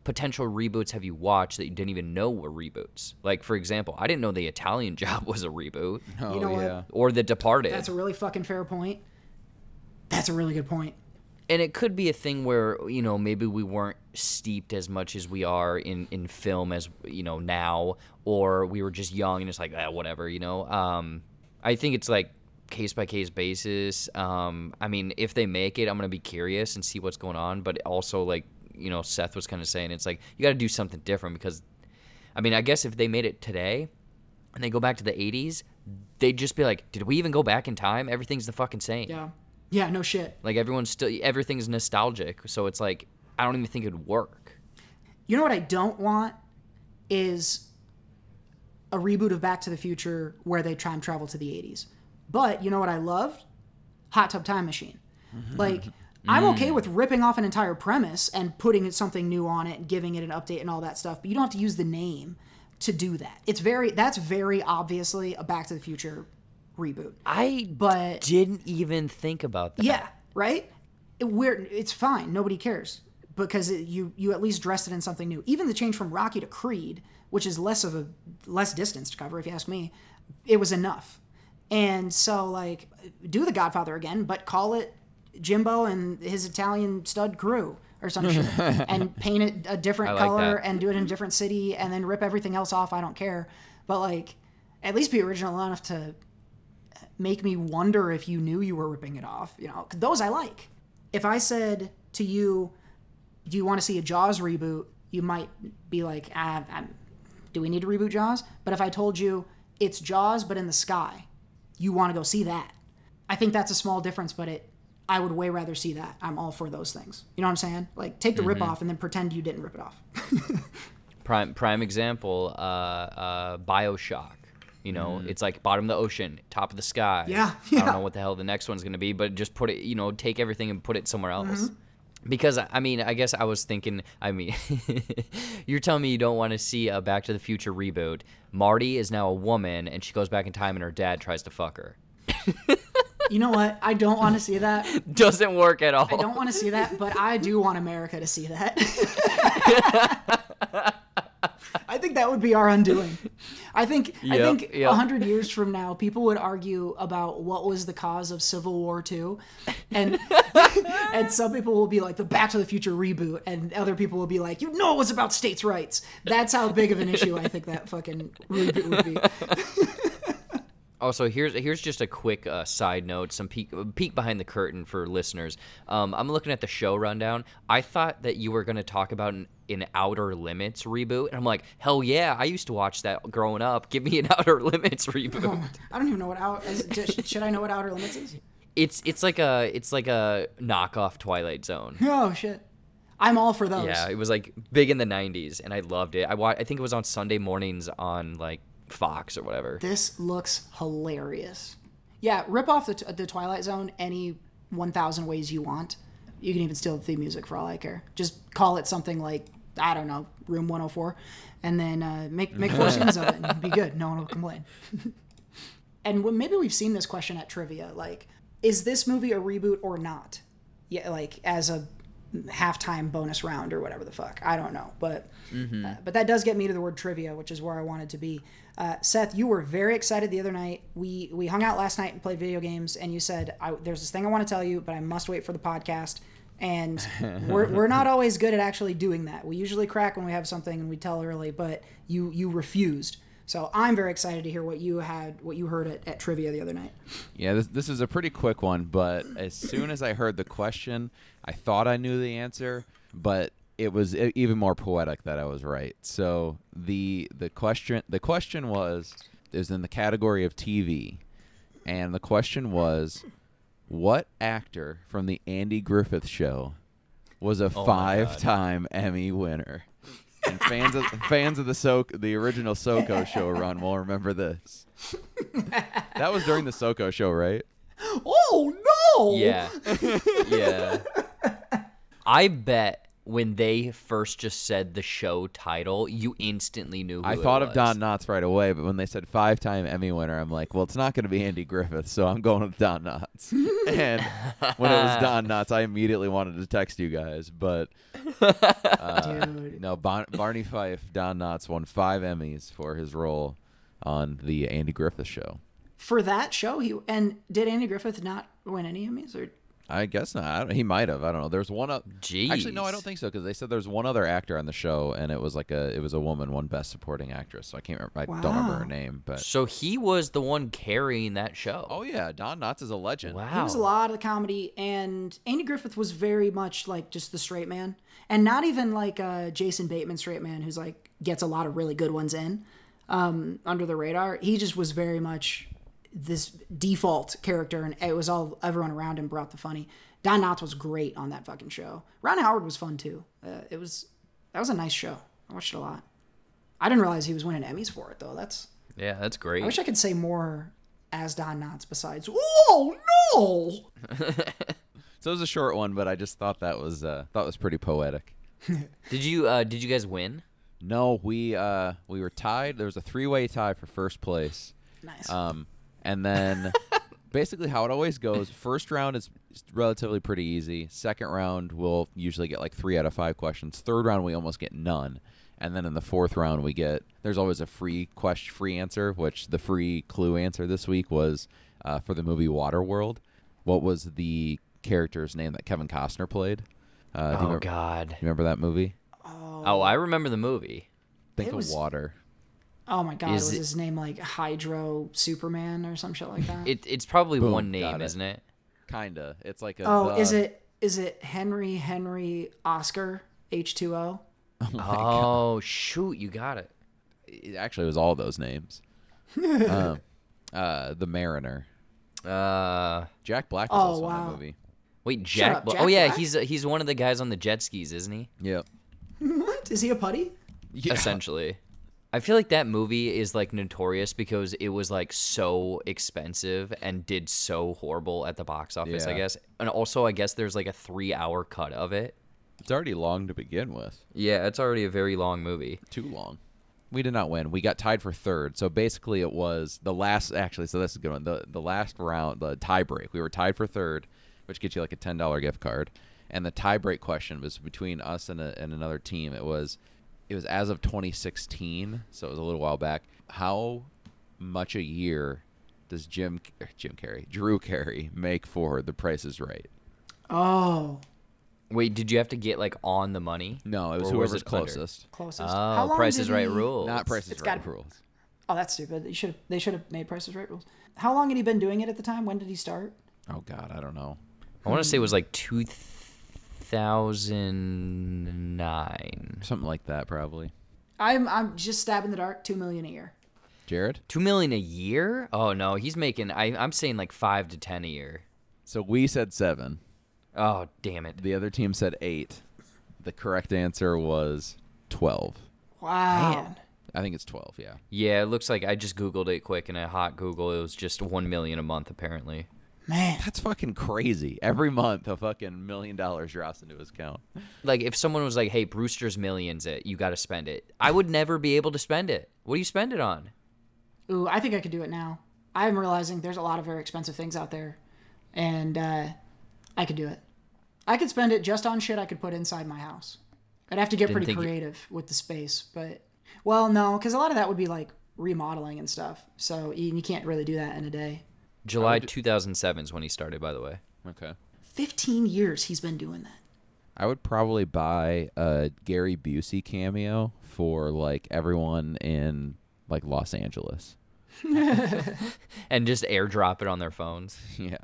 potential reboots have you watched that you didn't even know were reboots? Like, for example, I didn't know The Italian Job was a reboot. Oh, you know what? Or The Departed. That's a really fucking fair point. That's a really good point. And it could be a thing where, you know, maybe we weren't steeped as much as we are in film as, you know, now, or we were just young and it's like, whatever, you know. I think it's like case-by-case basis. If they make it, I'm going to be curious and see what's going on. But also, like, you know, Seth was kind of saying, it's like you got to do something different because, I guess if they made it today and they go back to the 80s, they'd just be like, did we even go back in time? Everything's the fucking same. Yeah. Yeah, no shit. Like, everything's nostalgic, so it's like, I don't even think it'd work. You know what I don't want is a reboot of Back to the Future where they time travel to the 80s. But you know what I loved? Hot Tub Time Machine. Mm-hmm. Like, I'm okay with ripping off an entire premise and putting something new on it and giving it an update and all that stuff, but you don't have to use the name to do that. That's very obviously a Back to the Future reboot. But didn't even think about that. Yeah, right? It's fine. Nobody cares because you at least dressed it in something new. Even the change from Rocky to Creed, which is less distance to cover, if you ask me, it was enough. And so, like, do The Godfather again, but call it Jimbo and his Italian stud crew or some shit, and paint it a different color and do it in a different city, and then rip everything else off. I don't care, but like, at least be original enough to make me wonder if you knew you were ripping it off. You know, those I like. If I said to you, do you want to see a Jaws reboot? you might be like, do we need to reboot Jaws? But if I told you it's Jaws, but in the sky, you want to go see that. I think that's a small difference, but I would way rather see that. I'm all for those things. You know what I'm saying? Like, take the rip off and then pretend you didn't rip it off. Prime example, BioShock. You know, it's like bottom of the ocean, top of the sky. Yeah. I don't know what the hell the next one's going to be, but just put it, you know, take everything and put it somewhere else. Because, I mean, I guess I was thinking, I mean, you're telling me you don't want to see a Back to the Future reboot. Marty is now a woman, and she goes back in time, and her dad tries to fuck her. You know what? I don't want to see that. Doesn't work at all. I don't want to see that, but I do want America to see that. I think that would be our undoing. I think 100 years from now, people would argue about what was the cause of Civil War II. And and some people will be like, the Back to the Future reboot. And other people will be like, you know, it was about states' rights. That's how big of an issue I think that fucking reboot would be. Also, here's just a quick side note, some peek behind the curtain for listeners. I'm looking at the show rundown. I thought that you were going to talk about an Outer Limits reboot, and I'm like, hell yeah, I used to watch that growing up. Give me an Outer Limits reboot. Oh, I don't even know what should I know what Outer Limits is? It's like a knockoff Twilight Zone. Oh shit. I'm all for those. Yeah, it was like big in the 90s, and I loved it. I think it was on Sunday mornings on like Fox or whatever. This looks hilarious. Yeah, rip off the Twilight Zone any 1,000 ways you want. You can even steal the theme music for all I care. Just call it something like, I don't know, Room 104, and then make 4 scenes of it and it'd be good. No one will complain. And maybe we've seen this question at trivia, like, is this movie a reboot or not? Yeah, like as a halftime bonus round or whatever the fuck. I don't know, but that does get me to the word trivia, which is where I wanted to be. Seth, you were very excited the other night. We hung out last night and played video games, and you said, there's this thing I want to tell you, but I must wait for the podcast. And we're not always good at actually doing that. We usually crack when we have something and we tell early, but you refused. So I'm very excited to hear what you heard at trivia the other night. Yeah, this is a pretty quick one, but as soon as I heard the question, I thought I knew the answer, but it was even more poetic that I was right. So the question was, it was in the category of TV, and the question was, what actor from the Andy Griffith Show was a 5-time Emmy winner? And fans of the original SoCo show run will remember this. That was during the SoCo show, right? Oh no! Yeah, yeah. I bet when they first just said the show title, you instantly knew. I thought of Don Knotts right away, but when they said 5-time Emmy winner, I'm like, well, it's not going to be Andy Griffith, so I'm going with Don Knotts. And when it was Don Knotts, I immediately wanted to text you guys, but no, Barney Fife, Don Knotts won 5 Emmys for his role on the Andy Griffith Show. For that show, did Andy Griffith not win any Emmys, or? I guess not. He might have. I don't know. There's one other. Actually, no, I don't think so, because they said there's one other actor on the show, and it was a woman, won Best Supporting Actress. So I can't remember. Wow. I don't remember her name. But so he was the one carrying that show. Oh yeah, Don Knotts is a legend. Wow. He was a lot of the comedy, and Andy Griffith was very much like just the straight man, and not even like Jason Bateman straight man, who's like gets a lot of really good ones in under the radar. He just was very much this default character, and it was all everyone around him brought the funny. Don Knotts was great on that fucking show. Ron Howard was fun too. That was a nice show. I watched it a lot. I didn't realize he was winning Emmys for it though. That's great. I wish I could say more as Don Knotts besides oh no. So it was a short one, but I just thought that was pretty poetic. Did you guys win? No, we were tied. There was a 3-way tie for first place. Nice. And then basically how it always goes, first round is relatively pretty easy. Second round, we'll usually get like 3 out of 5 questions. Third round, we almost get none. And then in the fourth round, there's always a free answer, which the free clue answer this week was for the movie Waterworld. What was the character's name that Kevin Costner played? Do you remember that movie? Oh, I remember the movie. Think of water. Oh my God! Was his name like Hydro Superman or some shit like that? It's probably boom, one name, isn't it? Kinda. It's like a. Oh, is it Henry Oscar H2O? Oh, shoot, you got it. It actually was all those names. The Mariner. Jack Black was also in the movie. Wait, Jack Black? Oh, yeah, Black? He's one of the guys on the jet skis, isn't he? Yep. What? Is he a putty? Yeah. Essentially. I feel like that movie is, like, notorious because it was, like, so expensive and did so horrible at the box office, I guess. And also, I guess there's, like, a 3-hour cut of it. It's already long to begin with. Yeah, it's already a very long movie. Too long. We did not win. We got tied for third. So, basically, it was the last... Actually, so that's a good one. The last round, the tie break. We were tied for third, which gets you, like, a $10 gift card. And the tie break question was between us and another team. It was as of 2016, so it was a little while back. How much a year does Drew Carey make for The Price is Right? Oh. Wait, did you have to get, like, on the money? No, it was whoever's closest. Oh, Price is Right rules. Not Price is Right rules. Oh, that's stupid. They should have made Price is Right rules. How long had he been doing it at the time? When did he start? Oh, God, I don't know. I want to say it was, like, 2009, something like that, probably. I'm just stabbing the dark. $2 million a year. Jared, $2 million a year? Oh no, he's making. I'm saying like 5 to 10 a year. So we said 7. Oh damn it! The other team said 8. The correct answer was 12. Wow. Man. I think it's 12. Yeah. Yeah, it looks like I just googled it quick and a hot Google. It was just $1 million a month apparently. Man, that's fucking crazy. Every month, a fucking $1 million drops into his account. Like, if someone was like, hey, Brewster's millions it, you got to spend it. I would never be able to spend it. What do you spend it on? Ooh, I think I could do it now. I'm realizing there's a lot of very expensive things out there, and I could do it. I could spend it just on shit I could put inside my house. I'd have to get pretty creative with the space, but... Well, no, because a lot of that would be, like, remodeling and stuff, so you can't really do that in a day. July 2007 is when he started, by the way. Okay. 15 years he's been doing that. I would probably buy a Gary Busey cameo for, like, everyone in, like, Los Angeles. And just airdrop it on their phones. Yeah.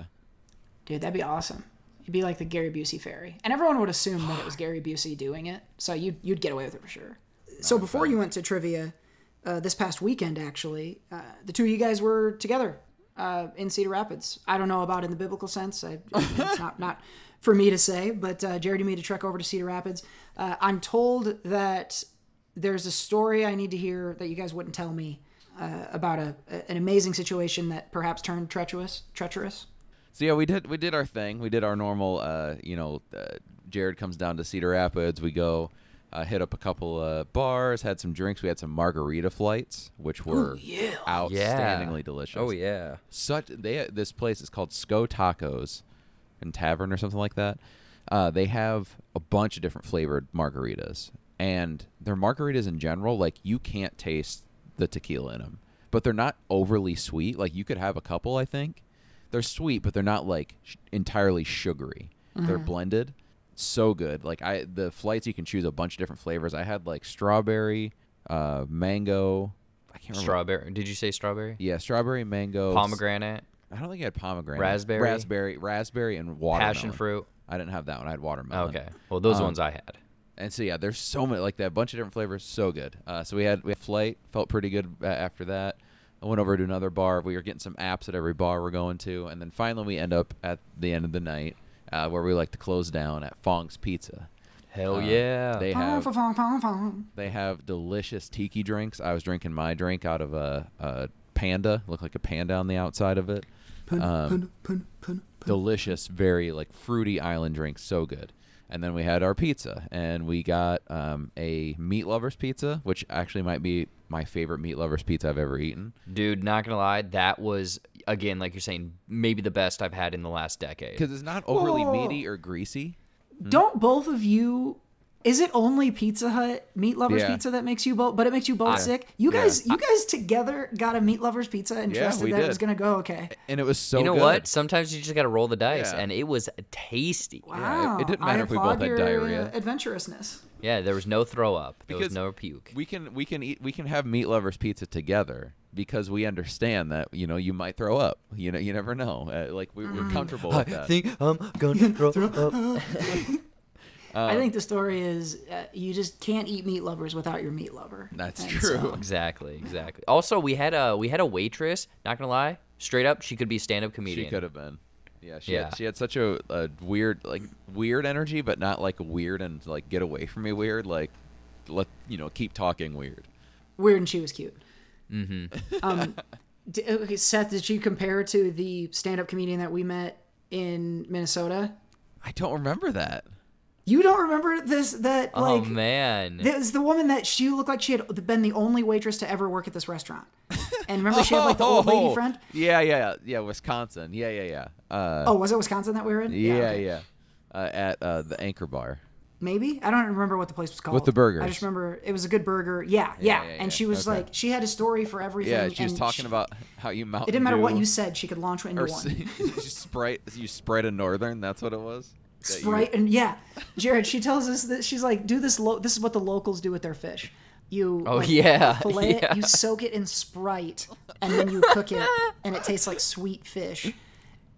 Dude, that'd be awesome. It'd be like the Gary Busey fairy. And everyone would assume that it was Gary Busey doing it, so you'd get away with it for sure. So before you went to trivia, this past weekend, actually, the two of you guys were together. In Cedar Rapids. I don't know about in the biblical sense. It's not for me to say, but Jared and me to trek over to Cedar Rapids. I'm told that there's a story I need to hear that you guys wouldn't tell me about an amazing situation that perhaps turned treacherous. So yeah, we did our thing. We did our normal, Jared comes down to Cedar Rapids. We go hit up a couple bars, had some drinks. We had some margarita flights, which were outstandingly delicious. Oh yeah! This place is called Sco Tacos and Tavern or something like that. They have a bunch of different flavored margaritas, and their margaritas in general, like you can't taste the tequila in them, but they're not overly sweet. Like you could have a couple. I think they're sweet, but they're not like entirely sugary. Mm-hmm. They're blended. So good. Like the flights, you can choose a bunch of different flavors. I had like strawberry, mango. I can't remember. Strawberry. Did you say strawberry? Yeah, strawberry, mango. Pomegranate. I don't think I had pomegranate. Raspberry and watermelon. Passion fruit. I didn't have that one. I had watermelon. Okay. Well, those ones I had. And so yeah, there's so many like that. A bunch of different flavors. So good. So we had flight. Felt pretty good after that. I went over to another bar. We were getting some apps at every bar we're going to, and then finally we end up at the end of the night. Where we like to close down at Fong's Pizza. Hell yeah. They have delicious tiki drinks. I was drinking my drink out of a panda. Looked like a panda on the outside of it. Delicious, very like fruity island drink. So good. And then we had our pizza. And we got a meat lovers pizza, which actually might be my favorite meat lovers pizza I've ever eaten. Dude, not going to lie. That was... Again, like you're saying, maybe the best I've had in the last decade. Because it's not overly meaty or greasy. Don't both of you... Is it only Pizza Hut Meat Lovers Pizza that makes you both... But it makes you both sick? You guys together got a Meat Lovers Pizza and trusted that it was going to go okay. And it was so good. You know what? Sometimes you just got to roll the dice. Yeah. And it was tasty. Wow. Yeah, it didn't matter if we both had diarrhea. Adventurousness. Yeah, there was no throw up. There was no puke. We can have Meat Lovers Pizza together. Because we understand that, you know, you might throw up. You know, you never know. Like, we're comfortable with that. I think I'm going to throw up. I think the story is you just can't eat meat lovers without your meat lover. That's true. So. Exactly. Also, we had a waitress. Not gonna lie, straight up, she could be a stand-up comedian. She could have been. Yeah, she had such a weird energy, but not like weird and like get away from me weird. Like, keep talking weird. Weird, and she was cute. Mm-hmm. Seth, did you compare to the stand-up comedian that we met in Minnesota? I don't remember that. You don't remember this? That like, oh man, this the woman that she looked like she had been the only waitress to ever work at this restaurant. And remember, she had like the old lady friend. Yeah, Wisconsin. Yeah. Was it Wisconsin that we were in? Yeah. At the Anchor Bar. Maybe? I don't remember what the place was called. With the burgers. I just remember it was a good burger. Yeah. And she was like, she had a story for everything. Yeah, she was talking about how you Mountain Dew. It didn't matter what you said. She could launch into one. you Sprite a Northern. That's what it was? Sprite. Jared, she tells us that she's like, do this. This is what the locals do with their fish. You fillet it, you soak it in Sprite, and then you cook it, and it tastes like sweet fish.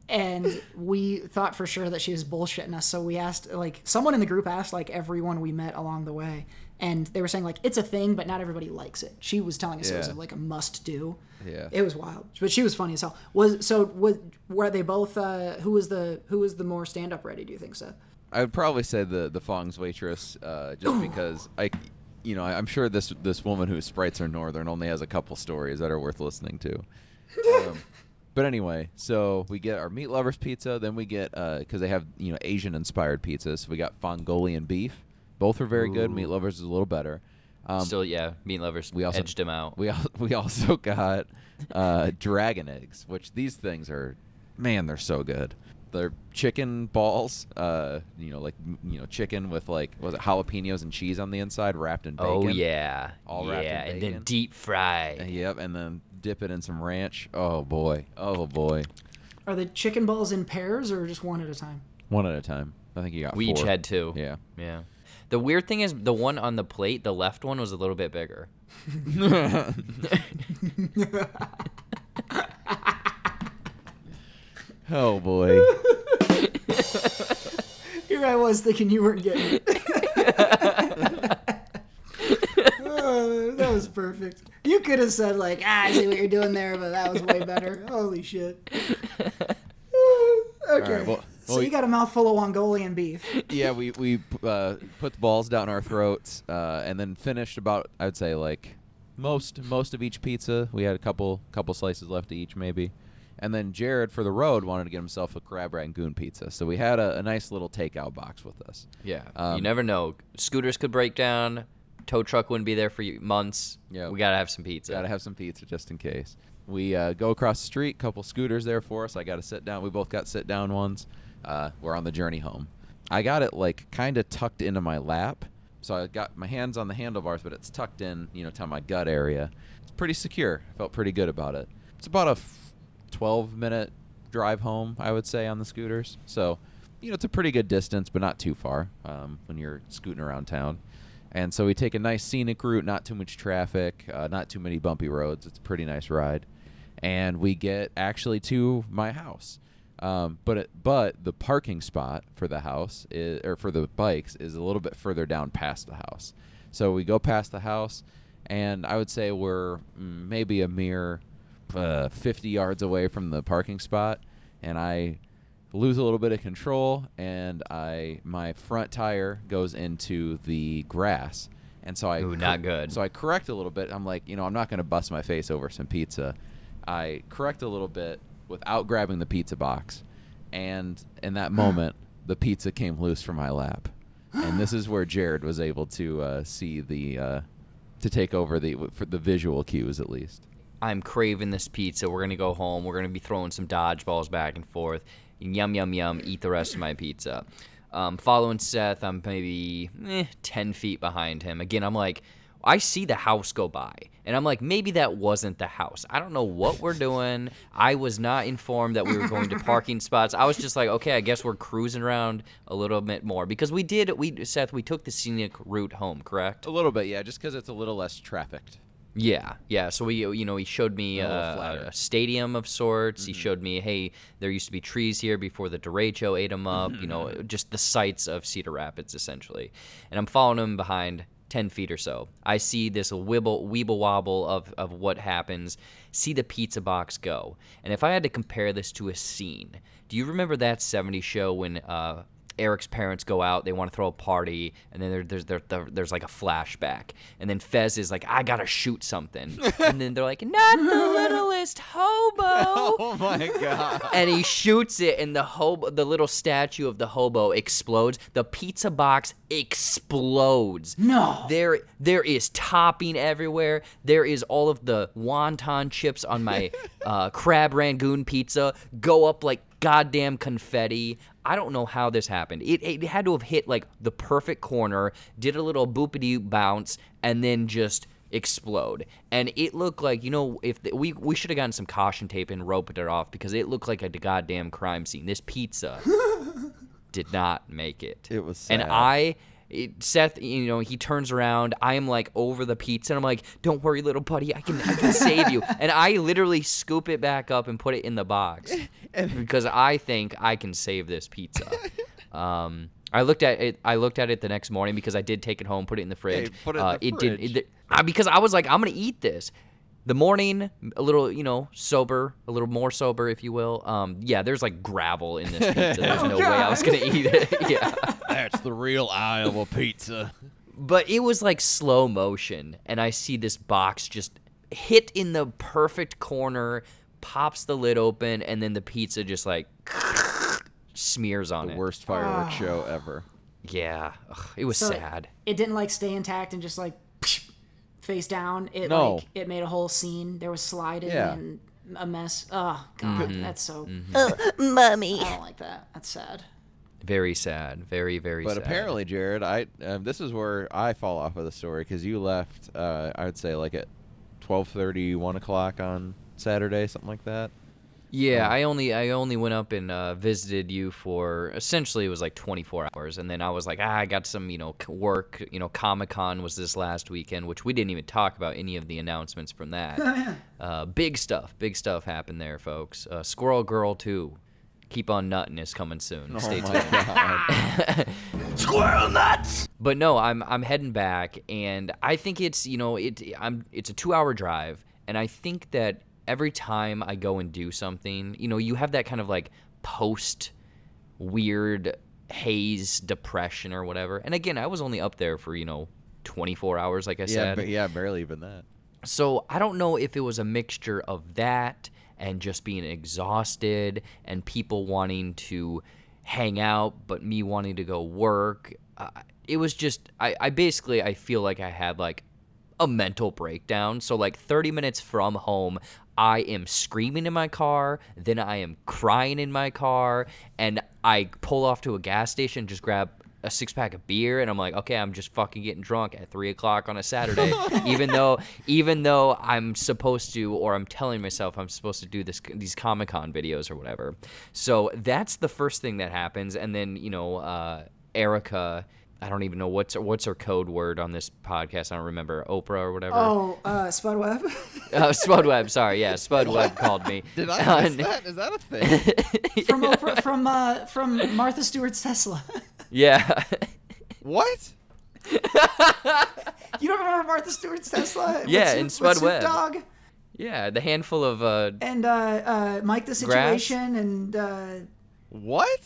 And we thought for sure that she was bullshitting us, so we asked, like, someone in the group asked, like, everyone we met along the way, and they were saying, like, it's a thing, but not everybody likes it. She was telling us it was, like, a must-do. Yeah. It was wild. But she was funny as hell. Were they both, who was the more stand-up ready, do you think, Seth? I would probably say the Fong's waitress, just because I'm sure this woman who Sprites are Northern only has a couple stories that are worth listening to. But anyway, so we get our meat lovers pizza, then we get because they have Asian inspired pizzas. So we got Fongolian beef. Both are very good. Meat lovers is a little better. Meat lovers. We also edged them out. We also got dragon eggs, which these things are, man, they're so good. They're chicken balls, chicken with like jalapenos and cheese on the inside, wrapped in bacon. Oh yeah, wrapped in bacon. And then deep fried. Yep, and then dip it in some ranch. Oh boy. Are the chicken balls in pairs or just one at a time? One at a time. I think you got. We four. Each had two. Yeah. The weird thing is the one on the plate, the left one, was a little bit bigger. Oh, boy. Here I was thinking you weren't getting it. That was perfect. You could have said, like, I see what you're doing there, but that was way better. Holy shit. Okay. Right, well, you got a mouthful of Mongolian beef. Yeah, we put the balls down our throats and then finished about, I would say, like, most of each pizza. We had a couple slices left to each, maybe. And then Jared, for the road, wanted to get himself a crab rangoon pizza. So we had a nice little takeout box with us. Yeah. You never know. Scooters could break down. Tow truck wouldn't be there for months. Yeah. We got to have some pizza. Got to have some pizza just in case. We go across the street. Couple scooters there for us. I got to sit down. We both got sit-down ones. We're on the journey home. I got it, like, kind of tucked into my lap. So I got my hands on the handlebars, but it's tucked in, to my gut area. It's pretty secure. I felt pretty good about it. It's about a 12-minute drive home, I would say, on the scooters. So, it's a pretty good distance, but not too far when you're scooting around town. And so we take a nice scenic route, not too much traffic, not too many bumpy roads. It's a pretty nice ride. And we get actually to my house. But the parking spot for the house for the bikes is a little bit further down past the house. So we go past the house, and I would say we're maybe a mere 50 yards away from the parking spot, and I lose a little bit of control, and my front tire goes into the grass, and so I not good. So I correct a little bit. I'm like, I'm not going to bust my face over some pizza. I correct a little bit without grabbing the pizza box, and in that moment, the pizza came loose from my lap, and this is where Jared was able to see to take over for the visual cues at least. I'm craving this pizza. We're going to go home. We're going to be throwing some dodgeballs back and forth. And yum, yum, yum. Eat the rest of my pizza. Following Seth, I'm maybe 10 feet behind him. Again, I'm like, I see the house go by. And I'm like, maybe that wasn't the house. I don't know what we're doing. I was not informed that we were going to parking spots. I was just like, okay, I guess we're cruising around a little bit more. Because we Seth, we took the scenic route home, correct? A little bit, yeah, just because it's a little less trafficked. Yeah. So he showed me a stadium of sorts. Mm-hmm. He showed me, hey, there used to be trees here before the derecho ate them up. Mm-hmm. Just the sights of Cedar Rapids essentially. And I'm following him behind 10 feet or so. I see this weeble wobble of what happens. See the pizza box go. And if I had to compare this to a scene, do you remember that '70s show when? Eric's parents go out, they want to throw a party, and then there's like a flashback. And then Fez is like, I gotta shoot something. And then they're like, not the littlest hobo. Oh my God. And he shoots it, and the little statue of the hobo explodes. The pizza box explodes. No. There is topping everywhere. There is all of the wonton chips on my crab rangoon pizza go up like goddamn confetti. I don't know how this happened. It had to have hit like the perfect corner, did a little boopity bounce, and then just explode. And it looked like, we should have gotten some caution tape and roped it off, because it looked like a goddamn crime scene. This pizza did not make it. It was sad. And Seth, he turns around. I am like over the pizza, and I'm like, "Don't worry, little buddy, I can save you." And I literally scoop it back up and put it in the box because I think I can save this pizza. I looked at it the next morning because I did take it home, put it in the fridge. Because I was like, "I'm gonna eat this." The morning, a little, sober, a little more sober, if you will. There's like gravel in this pizza. There's no way I was gonna eat it. Yeah. That's the real Iowa pizza. But it was like slow motion, and I see this box just hit in the perfect corner, pops the lid open, and then the pizza just like smears on it. The worst fireworks show ever. Yeah. Ugh, it was sad. It didn't like stay intact and just like face down. It made a whole scene. There was sliding and a mess. Oh, God. Mm-hmm. That's so... Mm-hmm. Mummy. I don't like that. That's sad. Very sad. Very, very sad. But apparently, Jared, this is where I fall off of the story, because you left, I would say, like at 12:30, 1 o'clock on Saturday, something like that. Yeah, I only went up and visited you for, essentially, it was like 24 hours. And then I was like, I got some, work. Comic-Con was this last weekend, which we didn't even talk about any of the announcements from that. Big stuff happened there, folks. Squirrel Girl 2. Keep on nuttin' is coming soon. Stay tuned. Squirrel nuts. But no, I'm heading back, and I think it's it's a 2-hour drive, and I think that every time I go and do something, you have that kind of like post weird haze depression or whatever. And again, I was only up there for 24 hours, like I said. Yeah, barely even that. So I don't know if it was a mixture of that and just being exhausted and people wanting to hang out, but me wanting to go work. It was just, I feel like I had like a mental breakdown. So like 30 minutes from home, I am screaming in my car, then I am crying in my car, and I pull off to a gas station, just grab a 6-pack of beer, and I'm like, okay, I'm just fucking getting drunk at 3:00 on a Saturday, even though I'm supposed to, or I'm telling myself I'm supposed to do these Comic-Con videos or whatever. So that's the first thing that happens, and then Erica, I don't even know what's her code word on this podcast. I don't remember. Oprah or whatever. Oh, Spud Webb. Spud Webb. Sorry, yeah, Spud Webb called me. Did I miss that? Is that a thing? From Oprah, from Martha Stewart's Tesla. Yeah. What? You don't remember Martha Stewart's Tesla? Yeah, and Spud Webb. Dog. Yeah, the handful of and Mike the Situation grass? And what?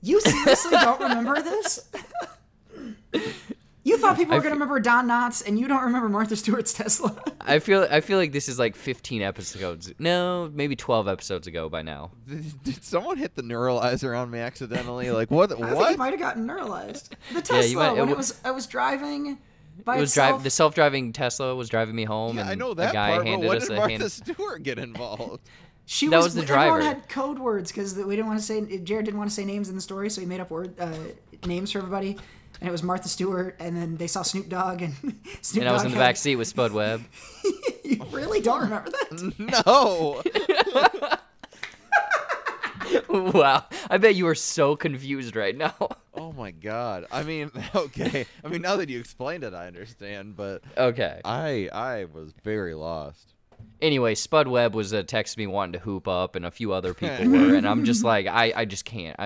You seriously don't remember this? You thought people were going to remember Don Knotts, and you don't remember Martha Stewart's Tesla. I feel like this is like 15 episodes. No, maybe 12 episodes ago by now. Did someone hit the neuralizer on me accidentally? Like what? I think you might have gotten neuralized. The Tesla, I was driving by itself. The self-driving Tesla was driving me home, and I know that the guy handed us a hand. But when did Martha Stewart get involved? That was the driver. Everyone had code words because we didn't want to say. Jared didn't want to say names in the story, so he made up names for everybody. And it was Martha Stewart, and then they saw Snoop Dogg, and Snoop Dogg. And I was in the back seat with Spud Webb. You really don't remember that? No. Wow. I bet you are so confused right now. Oh, my God. I mean, okay. I mean, now that you explained it, I understand, but okay. I was very lost. Anyway, Spud Webb was texting me wanting to hoop up, and a few other people were, and I'm just like, I just can't.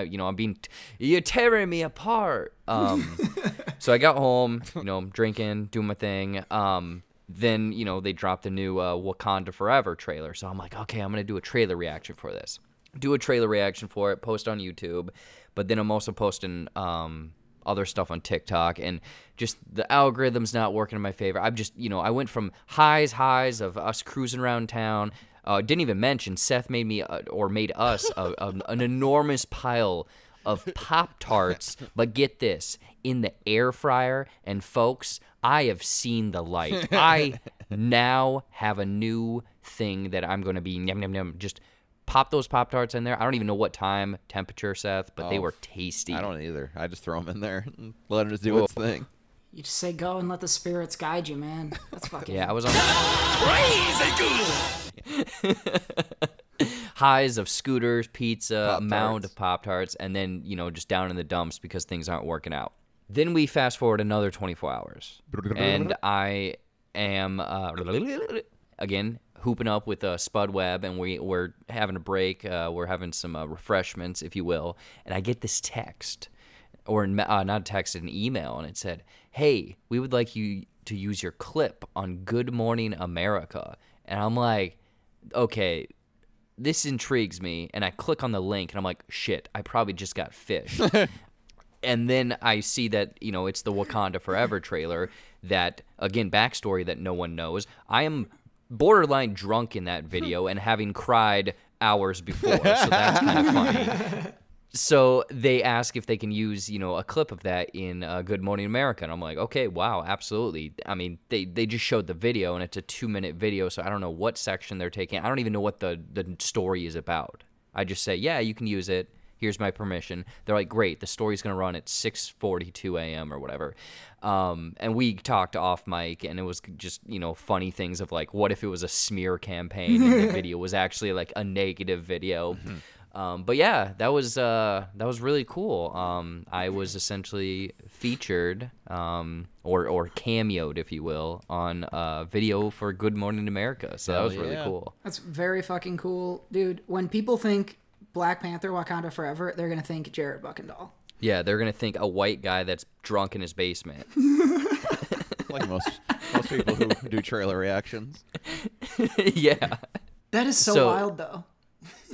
You're tearing me apart. So I got home, drinking, doing my thing. Then, they dropped the new Wakanda Forever trailer. So I'm like, okay, I'm going to do a trailer reaction for this. Do a trailer reaction for it, post on YouTube. But then I'm also posting other stuff on TikTok. And just the algorithm's not working in my favor. I'm just, I went from highs of us cruising around town. Didn't even mention Seth made me or made us an enormous pile of Pop-Tarts. But get this, in the air fryer. And folks, I have seen the light. I now have a new thing that I'm going to be yum. Just pop those Pop-Tarts in there. I don't even know what time, temperature, Seth, but they were tasty. I don't either. I just throw them in there and let them do its thing. You just say go and let the spirits guide you, man. That's fucking... Yeah, I was on... Crazy good! Highs of scooters, pizza, mound of Pop-Tarts, and then, just down in the dumps because things aren't working out. Then we fast forward another 24 hours, and I am, again, hooping up with Spud Webb, and we're having a break. We're having some refreshments, if you will, and I get this text, or not a text, an email, and it said, hey, we would like you to use your clip on Good Morning America. And I'm like, okay, this intrigues me, and I click on the link, and I'm like, shit, I probably just got fished. And then I see that, it's the Wakanda Forever trailer that, again, backstory that no one knows. I am borderline drunk in that video and having cried hours before, so that's kind of funny. So they ask if they can use, a clip of that in Good Morning America. And I'm like, okay, wow, absolutely. I mean, they just showed the video, and it's a 2-minute video, so I don't know what section they're taking. I don't even know what the story is about. I just say, yeah, you can use it. Here's my permission. They're like, great, the story's going to run at 6:42 a.m. or whatever. And we talked off mic, and it was just, funny things of, like, what if it was a smear campaign and the video was actually, like, a negative video. Mm-hmm. But, yeah, that was really cool. I was essentially featured or cameoed, if you will, on a video for Good Morning America. So that was really cool. That's very fucking cool. Dude, when people think Black Panther, Wakanda Forever, they're going to think Jared Buckendahl. Yeah, they're going to think a white guy that's drunk in his basement. Like most people who do trailer reactions. Yeah. That is so wild, though.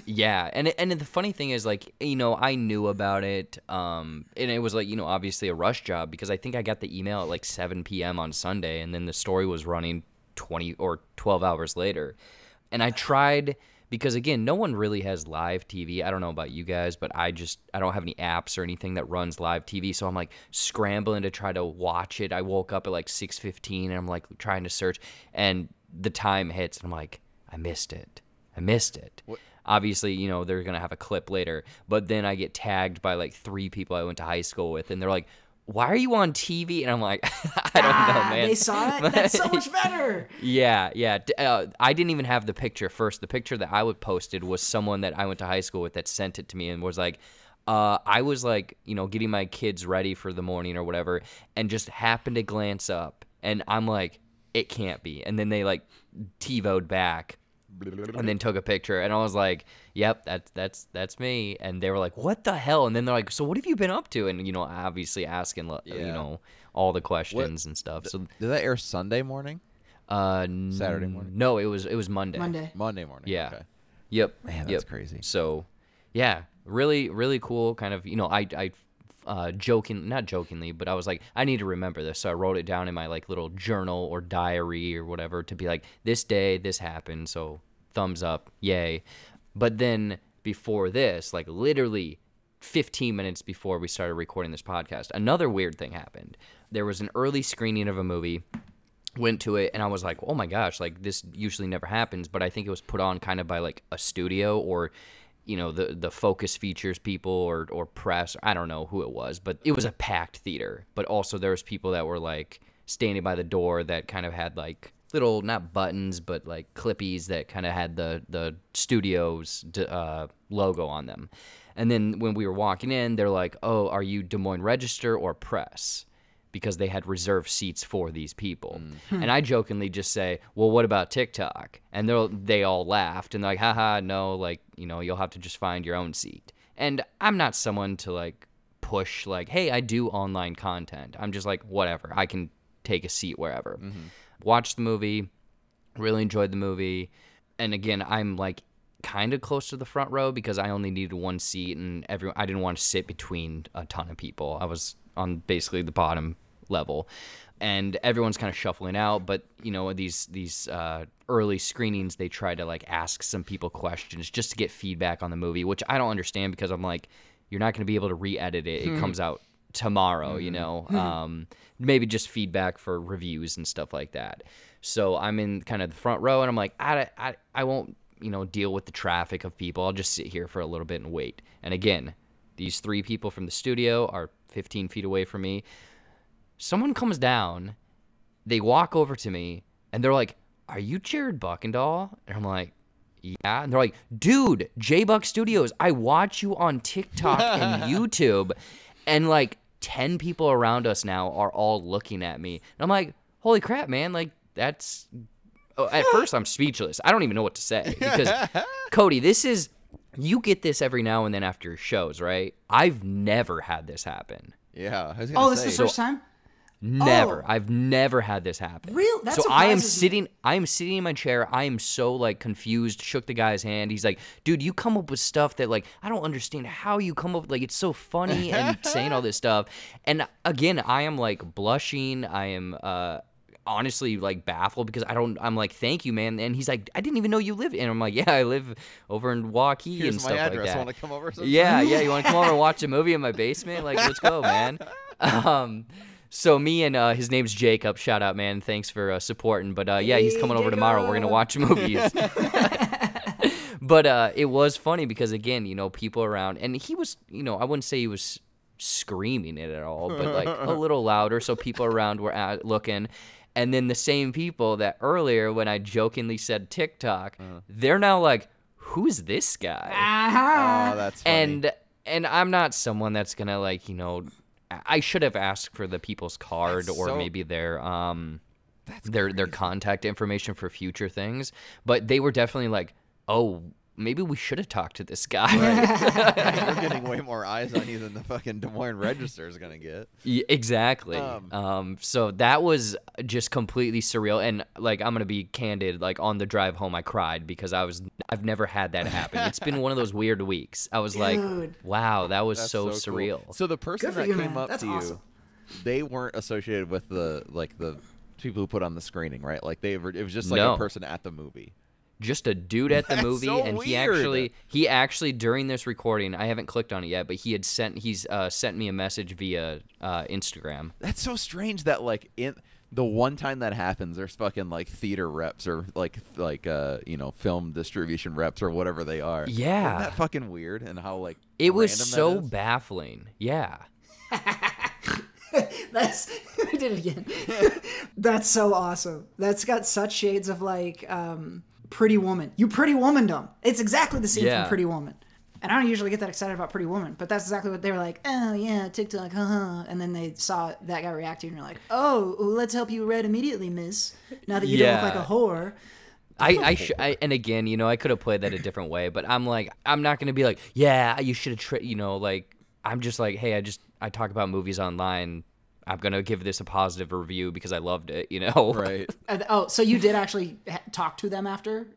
Yeah, and the funny thing is, like, I knew about it, and it was, like, obviously a rush job, because I think I got the email at, like, 7 p.m. on Sunday, and then the story was running 20 or 12 hours later. And I tried... Because, again, no one really has live TV. I don't know about you guys, but I don't have any apps or anything that runs live TV. So I'm, like, scrambling to try to watch it. I woke up at, like, 6:15, and I'm, like, trying to search. And the time hits, and I'm like, I missed it. What? Obviously, they're going to have a clip later. But then I get tagged by, like, 3 people I went to high school with, and they're like, why are you on TV? And I'm like, I don't know, man. They saw it? That's so much better. Yeah. I didn't even have the picture first. The picture that I posted was someone that I went to high school with that sent it to me and was like, I was like, getting my kids ready for the morning or whatever, and just happened to glance up. And I'm like, it can't be. And then they, like, TiVo'd back and then took a picture, and I was like, yep, that's me. And they were like, what the hell? And then they're like, so what have you been up to? And obviously asking all the questions and stuff. So did that air Sunday morning, Saturday morning? No, it was Monday morning. Yeah. Okay. Yep. Man, that's crazy. So yeah, really, really cool. Kind of, not jokingly, but I was like, I need to remember this. So I wrote it down in my, like, little journal or diary or whatever to be like, this day, this happened. So thumbs up. Yay. But then before this, like, literally 15 minutes before we started recording this podcast, another weird thing happened. There was an early screening of a movie, went to it, and I was like, oh my gosh, like, this usually never happens. But I think it was put on kind of by, like, a studio or the Focus Features people or press. I don't know who it was, but it was a packed theater. But also there was people that were, like, standing by the door that kind of had, like, little, not buttons, but, like, clippies that kind of had the studio's logo on them. And then when we were walking in, they're like, oh, are you Des Moines Register or Press? Because they had reserved seats for these people. Mm. And I jokingly just say, well, what about TikTok? And they all laughed and they're like, haha, no, like, you know, you'll have to just find your own seat. And I'm not someone to like push like, hey, I do online content. I'm just like, whatever, I can take a seat wherever. Mm-hmm. Watched the movie, really enjoyed the movie. And again, I'm like kind of close to the front row because I only needed one seat and I didn't want to sit between a ton of people. I was on basically the bottom level, and everyone's kind of shuffling out. But you know, these early screenings, they try to like ask some people questions just to get feedback on the movie, which I don't understand because I'm like, you're not going to be able to re-edit it. It comes out tomorrow, you know. Maybe just feedback for reviews and stuff like that. So I'm in kind of the front row, and I'm like, I won't, you know, deal with the traffic of people. I'll just sit here for a little bit and wait. And again, these three people from the studio are 15 feet away from me. Someone comes down, they walk over to me, and they're like, are you Jared Buckendahl? And I'm like, yeah. And they're like, dude, J-Buck Studios, I watch you on TikTok and YouTube. And like 10 people around us now are all looking at me. And I'm like, holy crap, man. Like, that's... Oh, at first, I'm speechless. I don't even know what to say. Because, Cody, this is... You get this every now and then after shows, right? I've never had this happen. Yeah. I was gonna say, this is the first time? Never. Oh. I've never had this happen. Really? That surprises me. So I am sitting in my chair. I am so like confused. Shook the guy's hand. He's like, dude, you come up with stuff that like, I don't understand how you come up with, like, it's so funny and saying all this stuff. And again, I am like blushing. I am, honestly, like, baffled because I'm like, thank you, man. And he's like, I didn't even know you lived. And I'm like, yeah, I live over in Waukee. Here's and stuff like that. Here's my address. Want to come over? Sometime? Yeah. You want to come over and watch a movie in my basement? Like, let's go, man. So me and his name's Jacob. Shout out, man. Thanks for supporting. But yeah, he's coming over tomorrow. We're gonna watch movies. But it was funny because again, you know, people around, and he was, you know, I wouldn't say he was screaming it at all, but like a little louder. So people around were looking. And then the same people that earlier when I jokingly said TikTok, they're now like, who's this guy? Oh, that's funny. And I'm not someone that's going to like, you know, I should have asked for the people's card maybe their contact information for future things. But they were definitely like, oh, maybe we should have talked to this guy. Right. We're getting way more eyes on you than the fucking Des Moines Register is going to get. Yeah, exactly. So that was just completely surreal. And like, I'm going to be candid, like on the drive home, I cried because I've never had that happen. It's been one of those weird weeks. I was like, wow, that was so surreal. Cool. So the person that came up to you, they weren't associated with the people who put on the screening, right? Like it was just like a person at the movie. Just a dude at the movie, and weird. he actually during this recording, I haven't clicked on it yet, but he's sent me a message via Instagram. That's so strange that like in the one time that happens, there's fucking like theater reps or like you know, film distribution reps or whatever they are. Yeah, isn't that fucking weird? And how like it was so baffling. Yeah. I did it again. That's so awesome. That's got such shades of like. Pretty Woman. You Pretty Woman-dom. It's exactly the scene from Pretty Woman. And I don't usually get that excited about Pretty Woman, but that's exactly what they were like, oh yeah, TikTok, huh? And then they saw that guy reacting and you're like, oh, let's help you read immediately, miss. Now that you don't look like a whore. And again, you know, I could have played that a different way, but I'm like, I'm not going to be like, yeah, you should have, you know, like, I'm just like, hey, I talk about movies online. I'm going to give this a positive review because I loved it, you know? Right. Oh, so you did actually talk to them after?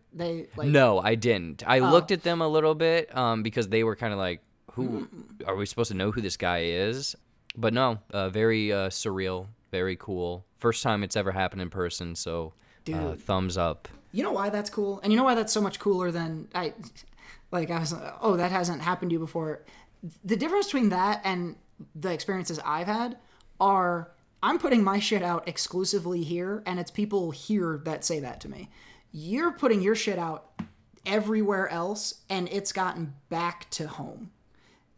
No, I didn't. I looked at them a little bit because they were kind of like, who are we supposed to know who this guy is? But no, very surreal, very cool. First time it's ever happened in person, so thumbs up. You know why that's cool? And you know why that's so much cooler than I was like, oh, that hasn't happened to you before. The difference between that and the experiences I've had are I'm putting my shit out exclusively here, and it's people here that say that to me. You're putting your shit out everywhere else, and it's gotten back to home.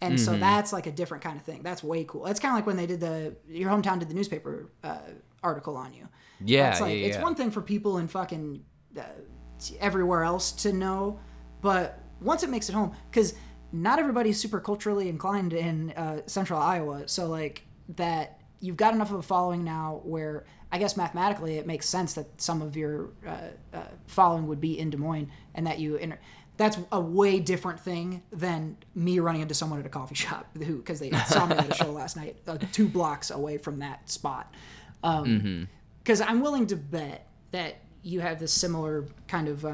And so that's like a different kind of thing. That's way cool. It's kind of like when they did your hometown did the newspaper article on you. Yeah, it's like, it's one thing for people in fucking everywhere else to know, but once it makes it home, because not everybody's super culturally inclined in central Iowa. So like that, you've got enough of a following now where I guess mathematically it makes sense that some of your following would be in Des Moines, and that you that's a way different thing than me running into someone at a coffee shop who, because they saw me at a show last night, 2 blocks away from that spot. Because I'm willing to bet that you have this similar kind of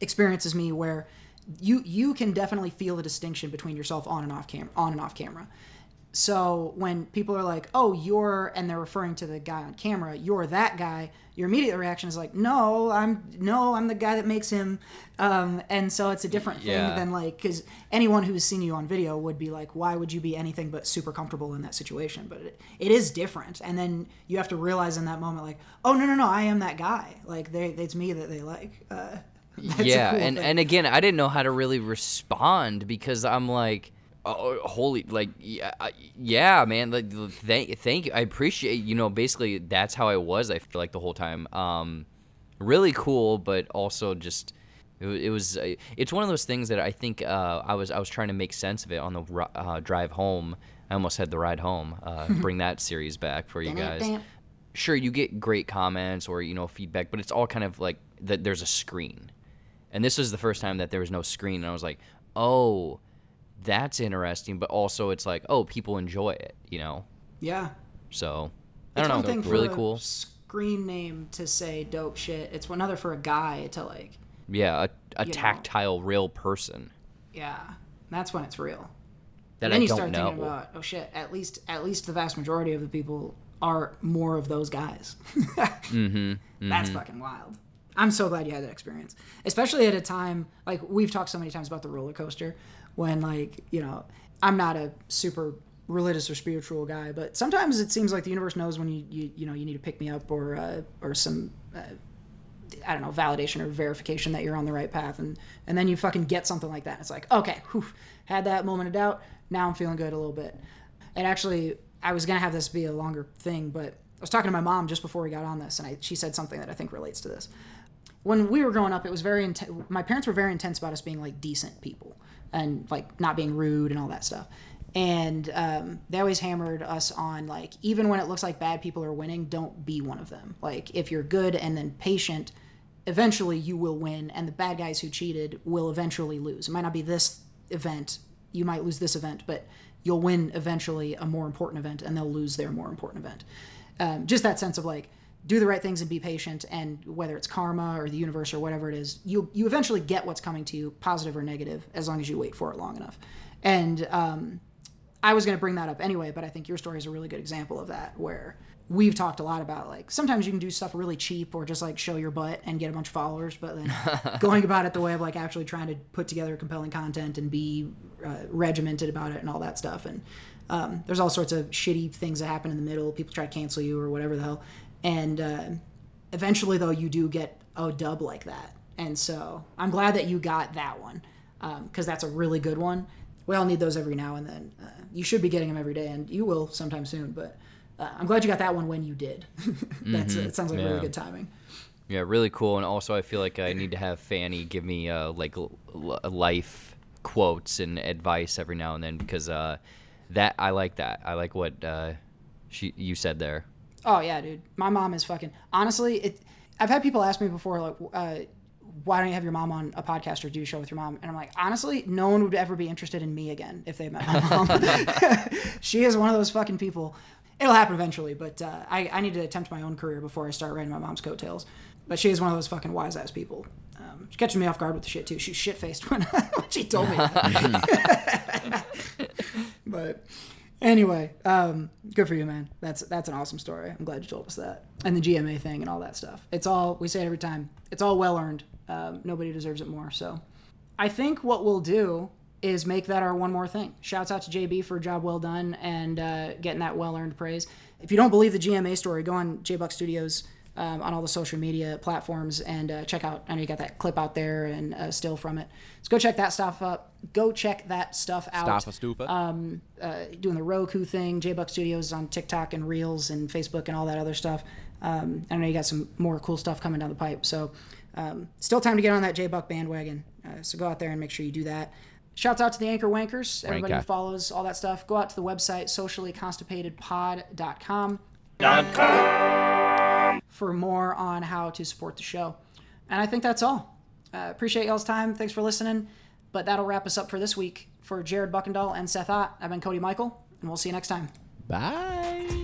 experience as me, where you can definitely feel the distinction between yourself on and off camera. So when people are like, oh, and they're referring to the guy on camera, you're that guy, your immediate reaction is like, no, I'm the guy that makes him. And so it's a different thing than like, because anyone who's seen you on video would be like, why would you be anything but super comfortable in that situation? But it is different. And then you have to realize in that moment, like, oh, no, I am that guy. Like, it's me that they like. And again, I didn't know how to really respond, because I'm like, oh, holy, like, yeah, man, like, thank you, I appreciate, basically that's how I was, I feel like, the whole time. Really cool, but also just, it's one of those things that I think I was trying to make sense of it on the drive home. I almost had the ride home, bring that series back for you guys. Sure, you get great comments or, feedback, but it's all kind of like that there's a screen. And this was the first time that there was no screen, and I was like, oh, that's interesting, but also it's like, oh, people enjoy it, Yeah. So, I don't know. It's really cool. Screen name to say dope shit. It's another for a guy to like. Yeah, a tactile, real person. Yeah, and that's when it's real. That I don't know. Then you start thinking about, oh shit, at least the vast majority of the people are more of those guys. That's fucking wild. I'm so glad you had that experience, especially at a time like we've talked so many times about the roller coaster. When, like, I'm not a super religious or spiritual guy, but sometimes it seems like the universe knows when you need to pick me up or some, validation or verification that you're on the right path. And then you fucking get something like that. And it's like, okay, had that moment of doubt. Now I'm feeling good a little bit. And actually, I was going to have this be a longer thing, but I was talking to my mom just before we got on this, and she said something that I think relates to this. When we were growing up, it was very intense. My parents were very intense about us being, like, decent people. And like not being rude and all that stuff. And they always hammered us on, like, even when it looks like bad people are winning, don't be one of them. Like, if you're good and then patient, eventually you will win, and the bad guys who cheated will eventually lose. It might not be this event, you might lose this event, but you'll win eventually a more important event, and they'll lose their more important event. Just that sense of, like, do the right things and be patient, and whether it's karma or the universe or whatever it is, you eventually get what's coming to you, positive or negative, as long as you wait for it long enough. And I was going to bring that up anyway, but I think your story is a really good example of that, where we've talked a lot about, like, sometimes you can do stuff really cheap or just, like, show your butt and get a bunch of followers, but then going about it the way of, like, actually trying to put together compelling content and be regimented about it and all that stuff. And there's all sorts of shitty things that happen in the middle. People try to cancel you or whatever the hell. And eventually, though, you do get a dub like that. And so I'm glad that you got that one, because that's a really good one. We all need those every now and then. You should be getting them every day, and you will sometime soon. But I'm glad you got that one when you did. It sounds like really good timing. Yeah, really cool. And also, I feel like I need to have Fanny give me life quotes and advice every now and then, because that I like that. I like what you said there. Oh, yeah, dude. My mom is fucking... Honestly, I've had people ask me before, like, why don't you have your mom on a podcast or do a show with your mom? And I'm like, honestly, no one would ever be interested in me again if they met my mom. She is one of those fucking people. It'll happen eventually, but I need to attempt my own career before I start riding my mom's coattails. But she is one of those fucking wise-ass people. She catches me off guard with the shit, too. She's shit-faced when she told me that. But... Anyway, good for you, man. That's an awesome story. I'm glad you told us that. And the GMA thing and all that stuff. It's all, we say it every time, it's all well-earned. Nobody deserves it more. So I think what we'll do is make that our one more thing. Shouts out to JB for a job well done and getting that well-earned praise. If you don't believe the GMA story, go on JBuck Studios on all the social media platforms and check out, I know you got that clip out there and still from it. So go check that stuff up. Go check that stuff out. Stop a stupid. Doing the Roku thing. JBuck Studios on TikTok and Reels and Facebook and all that other stuff. I know you got some more cool stuff coming down the pipe. So still time to get on that JBuck bandwagon. So go out there and make sure you do that. Shouts out to the Anchor Wankers, everybody who follows, all that stuff. Go out to the website, sociallyconstipatedpod.com for more on how to support the show. And I think that's all. Appreciate y'all's time. Thanks for listening. But that'll wrap us up for this week. For Jared Buckendahl and Seth Ott, I've been Cody Michael, and we'll see you next time. Bye.